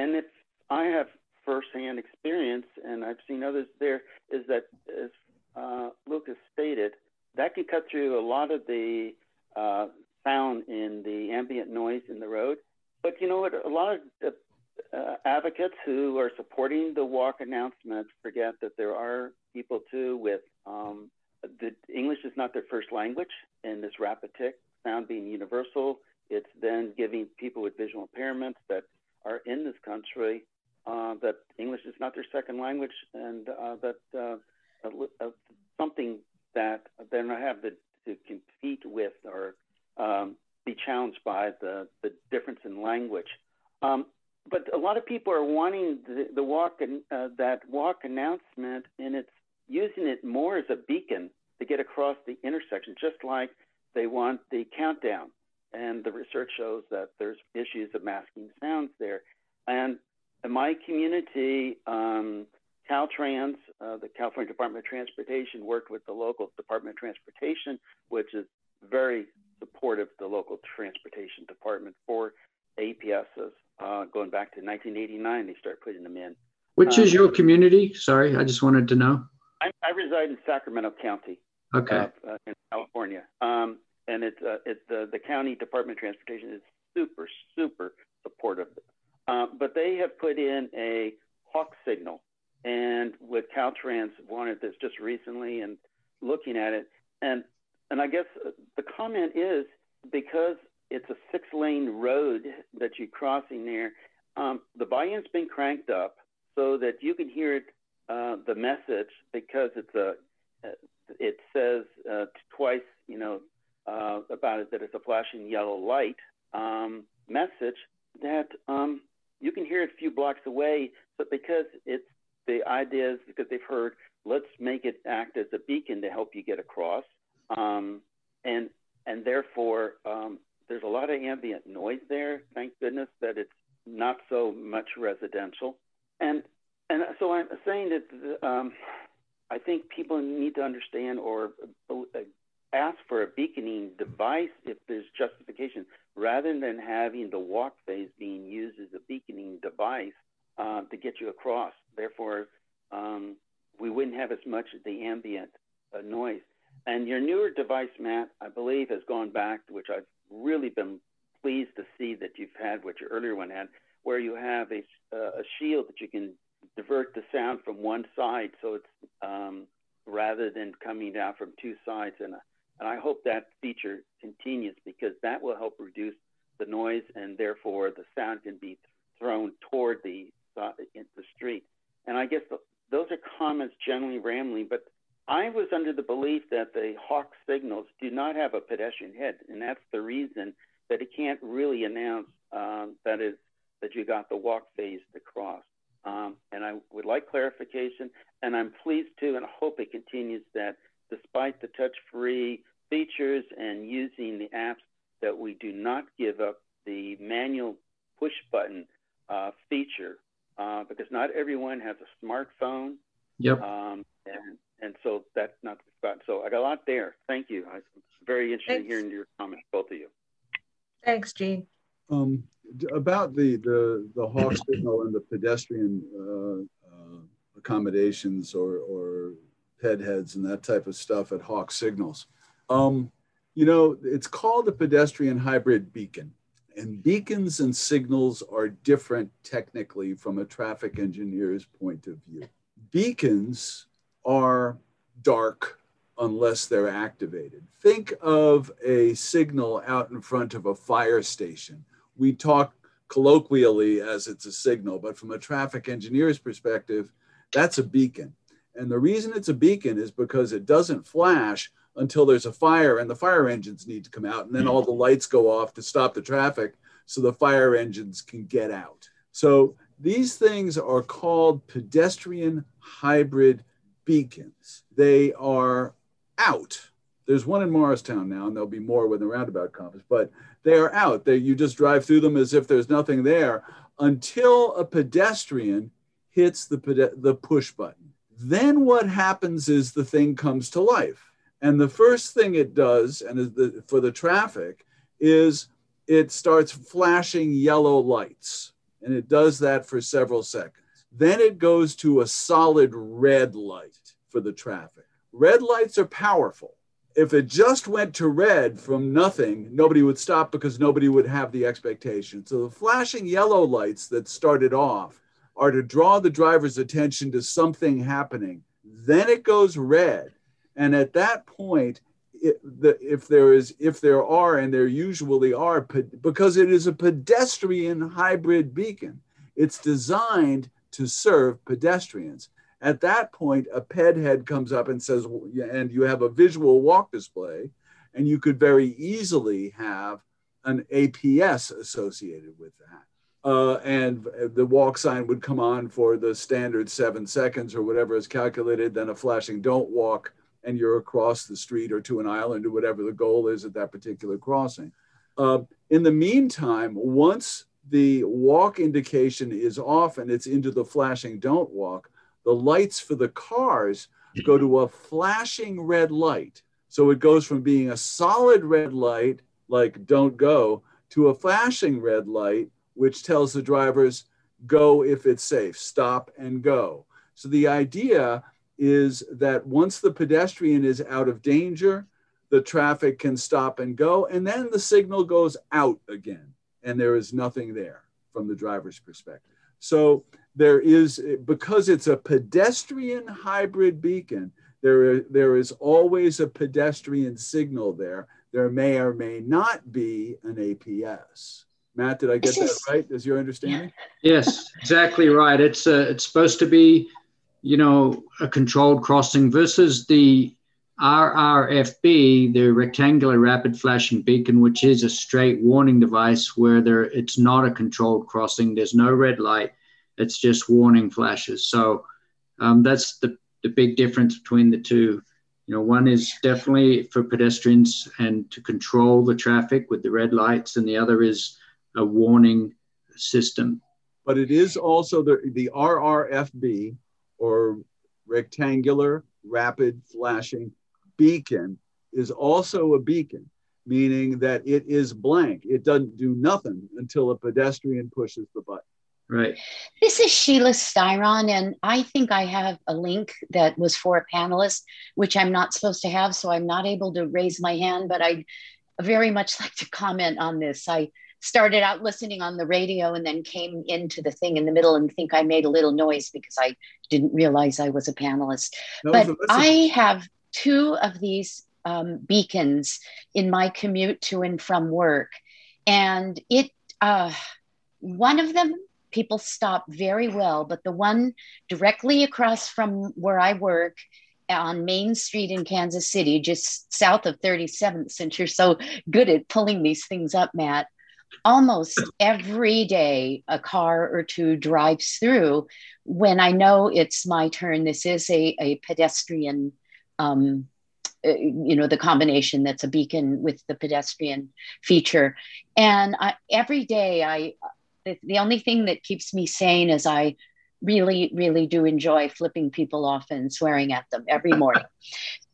and if I have. First-hand experience, and I've seen others there, is that, as uh, Lucas stated, that can cut through a lot of the uh, sound in the ambient noise in the road. But you know what? A lot of uh, advocates who are supporting the walk announcement forget that there are people, too, with um, the English is not their first language, and this rapid sound being universal, it's then giving people with visual impairments that are in this country uh, that English is not their second language, and uh, that uh, uh, something that they don't have to, to compete with or um, be challenged by the, the difference in language. Um, but a lot of people are wanting the, the walk and uh, that walk announcement, and it's using it more as a beacon to get across the intersection, just like they want the countdown. And the research shows that there's issues of masking sounds there. And in my community, um, Caltrans, uh, the California Department of Transportation, worked with the local Department of Transportation, which is very supportive of the local transportation department for A P Ss. Uh, going back to nineteen eighty-nine, they started putting them in. Which um, is your community? Sorry, I just wanted to know. I, I reside in Sacramento County, okay, uh, uh, in California. Um, And it's, uh, it's the, the county Department of Transportation is super, super supportive. Um, but they have put in a HAWK signal. And with Caltrans wanted this just recently and looking at it. And, and I guess the comment is because it's a six-lane road that you're crossing there, um, the volume's been cranked up so that you can hear it, uh, the message, because it's a, it says uh, twice, you know, Uh, about it, that it's a flashing yellow light um, message that um, you can hear it a few blocks away, but because it's the idea is because they've heard, let's make it act as a beacon to help you get across. Um, and and therefore, um, there's a lot of ambient noise there. Thank goodness that it's not so much residential. And, and so I'm saying that um, I think people need to understand or uh, ask for a beaconing device if there's justification, rather than having the walk phase being used as a beaconing device uh, to get you across. Therefore, um, we wouldn't have as much of the ambient uh, noise. And your newer device, Matt, I believe has gone back, which I've really been pleased to see that you've had what your earlier one had, where you have a, uh, a shield that you can divert the sound from one side, so it's um, rather than coming down from two sides. And a And I hope that feature continues, because that will help reduce the noise, and therefore the sound can be thrown toward the, uh, the street. And I guess the, those are comments generally rambling, but I was under the belief that the HAWK signals do not have a pedestrian head, and that's the reason that it can't really announce um, that is that you got the walk phase to cross. Um, and I would like clarification, and I'm pleased to, and I hope it continues that despite the touch-free features and using the apps, that we do not give up the manual push button uh, feature, uh, because not everyone has a smartphone. Yep. Um, and, and so that's not forgotten. So I got a lot there. Thank you. It's very interesting Thanks. Hearing your comments, both of you. Thanks, Gene. Um, about the, the, the HAWK signal and the pedestrian uh, uh, accommodations or, or Ped heads and that type of stuff at HAWK signals. Um, you know, it's called the pedestrian hybrid beacon, and beacons and signals are different technically from a traffic engineer's point of view. Beacons are dark unless they're activated. Think of a signal out in front of a fire station. We talk colloquially as it's a signal, but from a traffic engineer's perspective, that's a beacon. And the reason it's a beacon is because it doesn't flash until there's a fire and the fire engines need to come out, and then all the lights go off to stop the traffic so the fire engines can get out. So these things are called pedestrian hybrid beacons. They are out. There's one in Morristown now, and there'll be more when the roundabout comes, but they are out. They, you just drive through them as if there's nothing there until a pedestrian hits the, the push button. Then what happens is the thing comes to life. And the first thing it does, and is the, for the traffic, is it starts flashing yellow lights. And it does that for several seconds. Then it goes to a solid red light for the traffic. Red lights are powerful. If it just went to red from nothing, nobody would stop because nobody would have the expectation. So the flashing yellow lights that started off are to draw the driver's attention to something happening. Then it goes red. And at that point, it, the, if there is, if there are, and there usually are, because it is a pedestrian hybrid beacon, it's designed to serve pedestrians. At that point, a ped head comes up and says, and you have a visual walk display, and you could very easily have an A P S associated with that. Uh, and the walk sign would come on for the standard seven seconds or whatever is calculated, then a flashing don't walk, and you're across the street or to an island or whatever the goal is at that particular crossing. Uh, in the meantime, once the walk indication is off and it's into the flashing don't walk, the lights for the cars go to a flashing red light. So it goes from being a solid red light, like don't go, to a flashing red light, which tells the drivers, go if it's safe, stop and go. So the idea is that once the pedestrian is out of danger, the traffic can stop and go, and then the signal goes out again, and there is nothing there from the driver's perspective. So there is, because it's a pedestrian hybrid beacon, there, there is always a pedestrian signal there. There may or may not be an A P S. Matt, did I get that right? Is your understanding? Yes, exactly right. It's uh, it's supposed to be, you know, a controlled crossing versus the R R F B, the rectangular rapid flashing beacon, which is a straight warning device where there it's not a controlled crossing. There's no red light. It's just warning flashes. So um, that's the, the big difference between the two. You know, one is definitely for pedestrians and to control the traffic with the red lights, and the other is a warning system. But it is also the, the R R F B, or rectangular rapid flashing beacon, is also a beacon, meaning that it is blank. It doesn't do nothing until a pedestrian pushes the button. Right. This is Sheila Styron, and I think I have a link that was for a panelist, which I'm not supposed to have, so I'm not able to raise my hand, but I'd very much like to comment on this. I started out listening on the radio and then came into the thing in the middle and think I made a little noise because I didn't realize I was a panelist. No, but I have two of these um, beacons in my commute to and from work. And it, uh, one of them, people stop very well, but the one directly across from where I work on Main Street in Kansas City, just south of thirty-seventh, since you're so good at pulling these things up, Matt, almost every day a car or two drives through when I know it's my turn. This is a, a pedestrian, um, you know, the combination that's a beacon with the pedestrian feature. And I, every day I, the, the only thing that keeps me sane is I really, really do enjoy flipping people off and swearing at them every morning.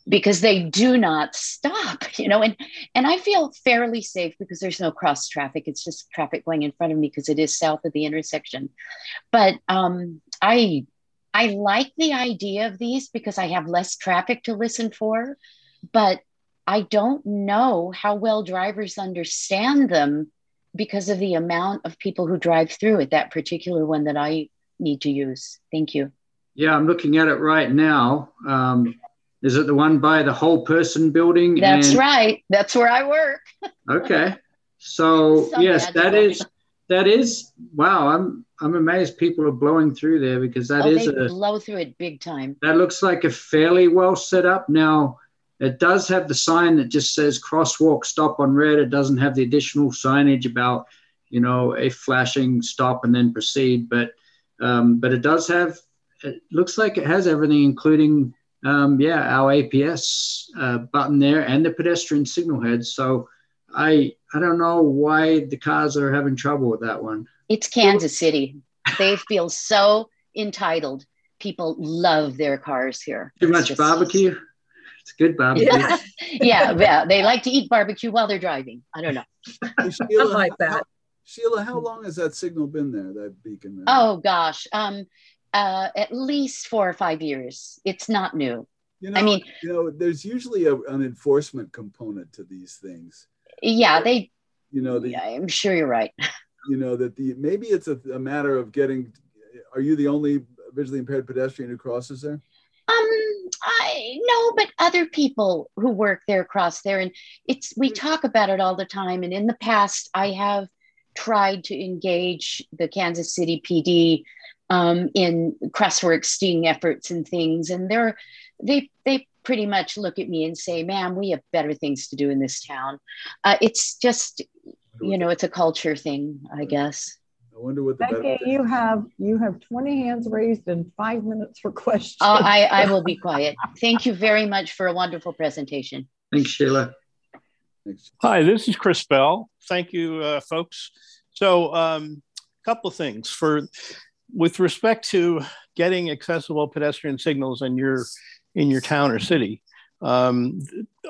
Because they do not stop, you know, and, and I feel fairly safe because there's no cross traffic. It's just traffic going in front of me because it is south of the intersection. But um, I, I like the idea of these because I have less traffic to listen for, but I don't know how well drivers understand them because of the amount of people who drive through at that particular one that I need to use. Thank you. Yeah, I'm looking at it right now. Um, Is it the one by the whole person building? That's and... right. That's where I work. Okay. So, so yes, that is, that is, wow. I'm, I'm amazed people are blowing through there because that oh, is they a blow through it big time. That looks like a fairly well set up. Now it does have the sign that just says crosswalk stop on red. It doesn't have the additional signage about, you know, a flashing stop and then proceed. But, um, but it does have, it looks like it has everything, including Um, yeah, our A P S uh, button there and the pedestrian signal head. So I I don't know why the cars are having trouble with that one. It's Kansas City. They feel so entitled. People love their cars here. Too much barbecue. It's good barbecue. Yeah. yeah, yeah. They like to eat barbecue while they're driving. I don't know. Hey, Sheila, I like that. How, Sheila, how long has that signal been there, that beacon there? Oh, gosh. Um, Uh, at least four or five years. It's not new. You know, I mean, you know, there's usually a, an enforcement component to these things. Yeah, they. You know, the, yeah, I'm sure you're right. You know that the maybe it's a, a matter of getting. Are you the only visually impaired pedestrian who crosses there? Um, I know, but other people who work there across there, and it's, we talk about it all the time. And in the past, I have tried to engage the Kansas City P D um, in crossword sting efforts and things. And they're, they, they pretty much look at me and say, ma'am, we have better things to do in this town. Uh, it's just, you know, it's a culture thing, I guess. I wonder what the Becky, you have you have twenty hands raised and five minutes for questions. Oh, I, I will be quiet. Thank you very much for a wonderful presentation. Thanks, Sheila. Thanks. Hi, this is Chris Bell. Thank you, uh, folks. So, um, a couple of things for with respect to getting accessible pedestrian signals in your in your town or city. Um,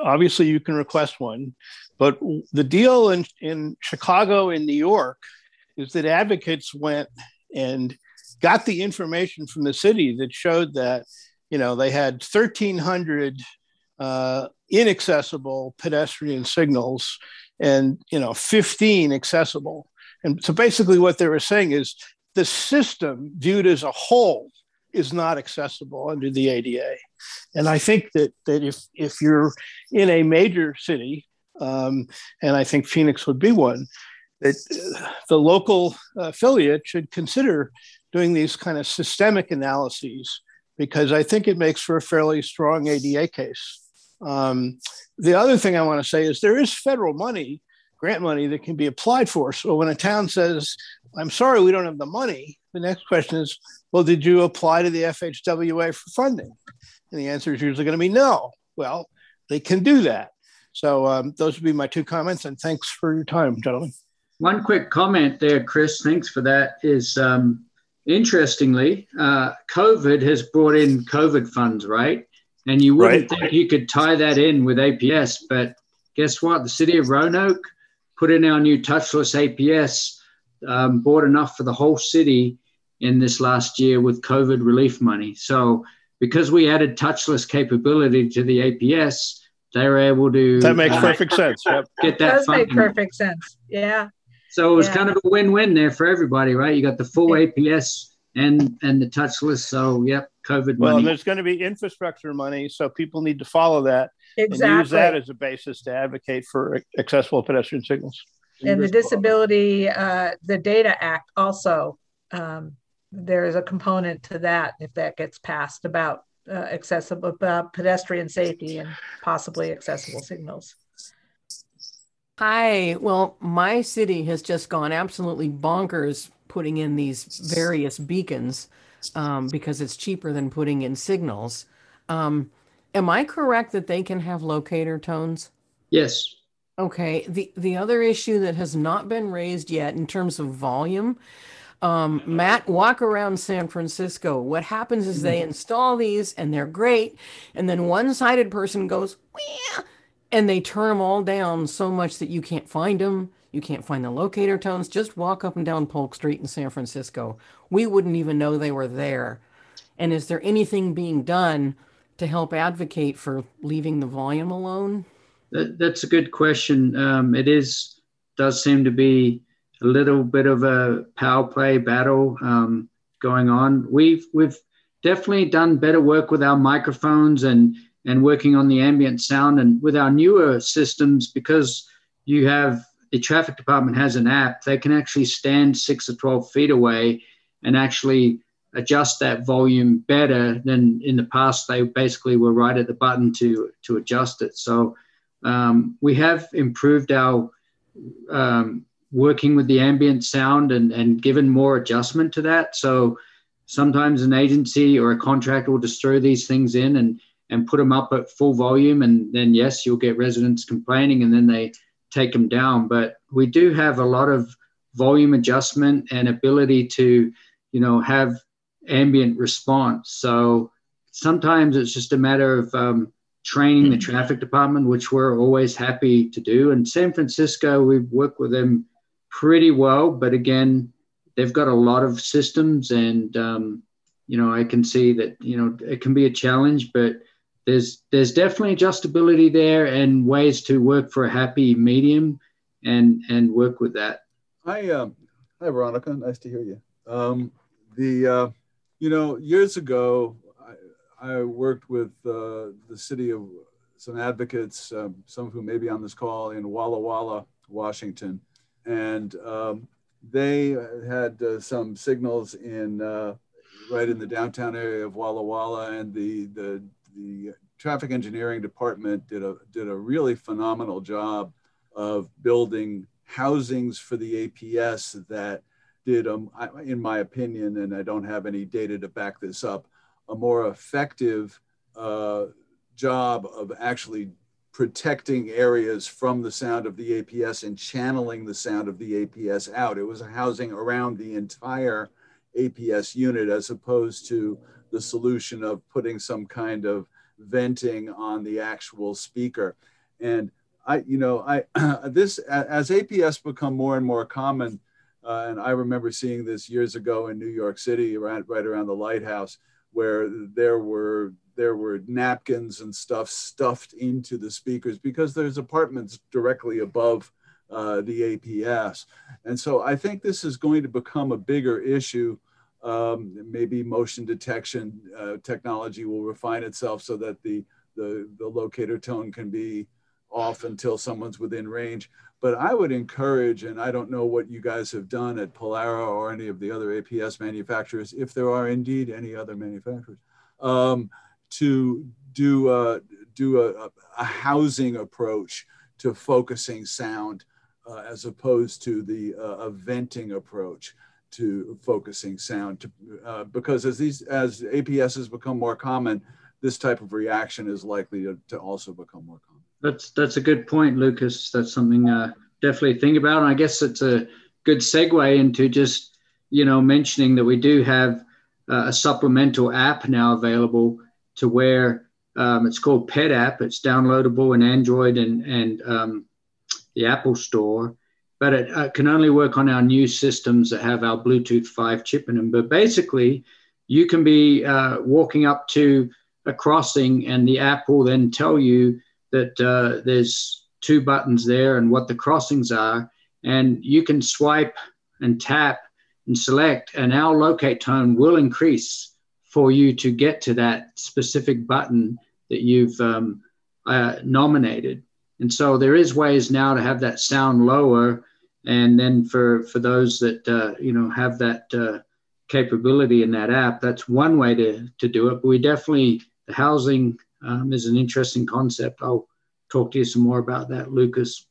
obviously, you can request one, but the deal in in Chicago and New York is that advocates went and got the information from the city that showed that, you know, they had thirteen hundred uh, inaccessible pedestrian signals and, you know, fifteen accessible. And so basically what they were saying is the system viewed as a whole is not accessible under the A D A. And I think that, that if, if you're in a major city, um, and I think Phoenix would be one, that the local affiliate should consider doing these kind of systemic analyses, because I think it makes for a fairly strong A D A case. Um, the other thing I want to say is there is federal money, grant money, that can be applied for. So when a town says, I'm sorry, we don't have the money, the next question is, well, did you apply to the F H W A for funding? And the answer is usually going to be no. Well, they can do that. So um, those would be my two comments, and thanks for your time, gentlemen. One quick comment there, Chris, thanks for that, is um, interestingly, uh, COVID has brought in COVID funds, right? And you wouldn't right. think you could tie that in with A P S, but guess what? The city of Roanoke put in our new touchless A P S, um, bought enough for the whole city in this last year with COVID relief money. So because we added touchless capability to the A P S, they were able to- That makes uh, perfect sense. Yep. Get that that does funding. Make perfect sense, yeah. So it was yeah. kind of a win-win there for everybody, right? You got the full A P S and, and the touchless. So, yep, COVID well, money. Well, there's going to be infrastructure money, so people need to follow that exactly. and use that as a basis to advocate for accessible pedestrian signals. And the Disability, uh, the Data Act also, um, there is a component to that if that gets passed about uh, accessible uh, pedestrian safety and possibly accessible signals. Hi, well, my city has just gone absolutely bonkers putting in these various beacons um, because it's cheaper than putting in signals. Um, am I correct that they can have locator tones? Yes. Okay. The, the other issue that has not been raised yet in terms of volume, um, Matt, walk around San Francisco. What happens is they install these and they're great. And then one-sided person goes, wah! And they turn them all down so much that you can't find them. You can't find the locator tones. Just walk up and down Polk Street in San Francisco. We wouldn't even know they were there. And is there anything being done to help advocate for leaving the volume alone? That, that's a good question. Um, it is, does seem to be a little bit of a power play battle um, going on. We've, we've definitely done better work with our microphones and and working on the ambient sound, and with our newer systems, because you have, the traffic department has an app, they can actually stand six or twelve feet away and actually adjust that volume better than in the past. They basically were right at the button to, to adjust it. So um, we have improved our um, working with the ambient sound and, and given more adjustment to that. So sometimes an agency or a contractor will just throw these things in and and put them up at full volume, and then yes, you'll get residents complaining and then they take them down. But we do have a lot of volume adjustment and ability to, you know, have ambient response. So sometimes it's just a matter of um, training the traffic department, which we're always happy to do. And San Francisco, we work with them pretty well, but again, they've got a lot of systems and, um, you know, I can see that, you know, it can be a challenge, but There's, there's definitely adjustability there and ways to work for a happy medium and, and work with that. Hi, um, hi, Veronica. Nice to hear you. Um, the, uh, you know, years ago, I worked with uh, the city of some advocates, um, some of whom may be on this call, in Walla Walla, Washington. And um, they had uh, some signals in uh, right in the downtown area of Walla Walla, and the the the traffic engineering department did a did a really phenomenal job of building housings for the A P S that did, um, in my opinion, and I don't have any data to back this up, a more effective uh, job of actually protecting areas from the sound of the A P S and channeling the sound of the A P S out. It was a housing around the entire A P S unit, as opposed to the solution of putting some kind of venting on the actual speaker. And I, you know, I this as A P S become more and more common, uh, and I remember seeing this years ago in New York City, right, right around the lighthouse, where there were there were napkins and stuff stuffed into the speakers because there's apartments directly above uh, the A P S. And so I think this is going to become a bigger issue. Um, maybe motion detection uh, technology will refine itself so that the, the, the locator tone can be off until someone's within range. But I would encourage, and I don't know what you guys have done at Polara or any of the other A P S manufacturers, if there are indeed any other manufacturers, um, to do a, do a, a housing approach to focusing sound uh, as opposed to the uh, a venting approach to focusing sound. To, uh, because as these as A P Ss become more common, this type of reaction is likely to, to also become more common. That's, that's a good point, Lucas. That's something uh, definitely think about. And I guess it's a good segue into just, you know, mentioning that we do have uh, a supplemental app now available to where um, it's called Ped App. It's downloadable in Android and, and um, the Apple Store, but it uh, can only work on our new systems that have our Bluetooth five chip in them. But basically you can be uh, walking up to a crossing and the app will then tell you that uh, there's two buttons there and what the crossings are, and you can swipe and tap and select, and our locate tone will increase for you to get to that specific button that you've um, uh, nominated. And so there is ways now to have that sound lower, and then for, for those that uh, you know, have that uh, capability in that app, that's one way to, to do it. But we definitely, the housing Um, is an interesting concept. I'll talk to you some more about that, Lucas.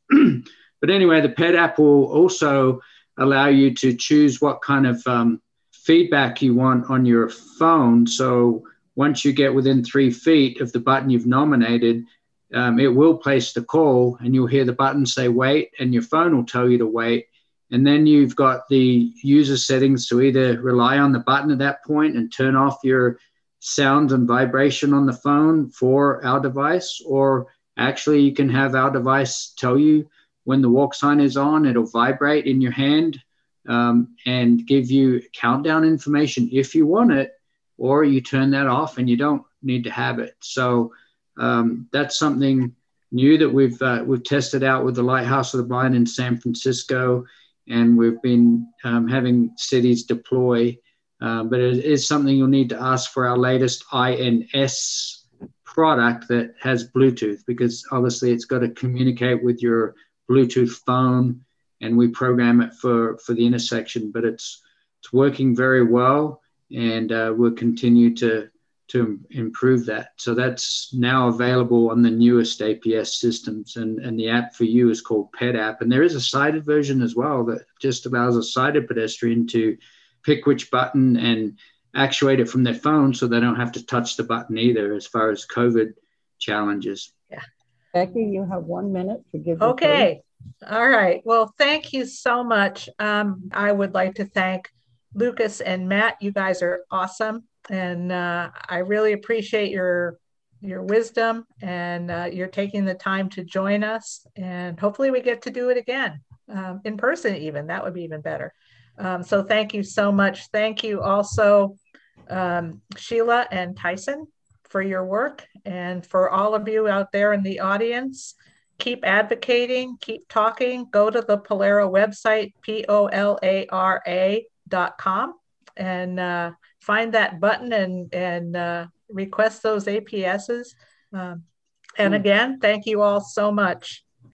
But anyway, the Ped App will also allow you to choose what kind of um, feedback you want on your phone. So once you get within three feet of the button you've nominated, um, it will place the call and you'll hear the button say wait, and your phone will tell you to wait. And then you've got the user settings to either rely on the button at that point and turn off your sound and vibration on the phone for our device, or actually you can have our device tell you when the walk sign is on. It'll vibrate in your hand um, and give you countdown information if you want it, or you turn that off and you don't need to have it. So um, that's something new that we've uh, we've tested out with the Lighthouse of the Blind in San Francisco, and we've been um, having cities deploy. Uh, but it is something you'll need to ask for our latest I N S product that has Bluetooth, because obviously it's got to communicate with your Bluetooth phone, and we program it for, for the intersection. But it's it's working very well, and uh, we'll continue to, to improve that. So that's now available on the newest A P S systems, and, and the app for you is called Ped App. And there is a sighted version as well that just allows a sighted pedestrian to pick which button and actuate it from their phone, so they don't have to touch the button either, as far as COVID challenges. Yeah. Becky, you have one minute to give. Okay. All right. Well, thank you so much. Um, I would like to thank Lucas and Matt. You guys are awesome. And uh, I really appreciate your, your wisdom, and uh, you're taking the time to join us. And hopefully we get to do it again um, in person even. That would be even better. Um, so thank you so much. Thank you also, um, Sheila and Tyson, for your work, and for all of you out there in the audience. Keep advocating, keep talking. Go to the Polara website, P O L A R A dot com, and uh, find that button and, and uh, request those A P Ss. Um, and again, thank you all so much.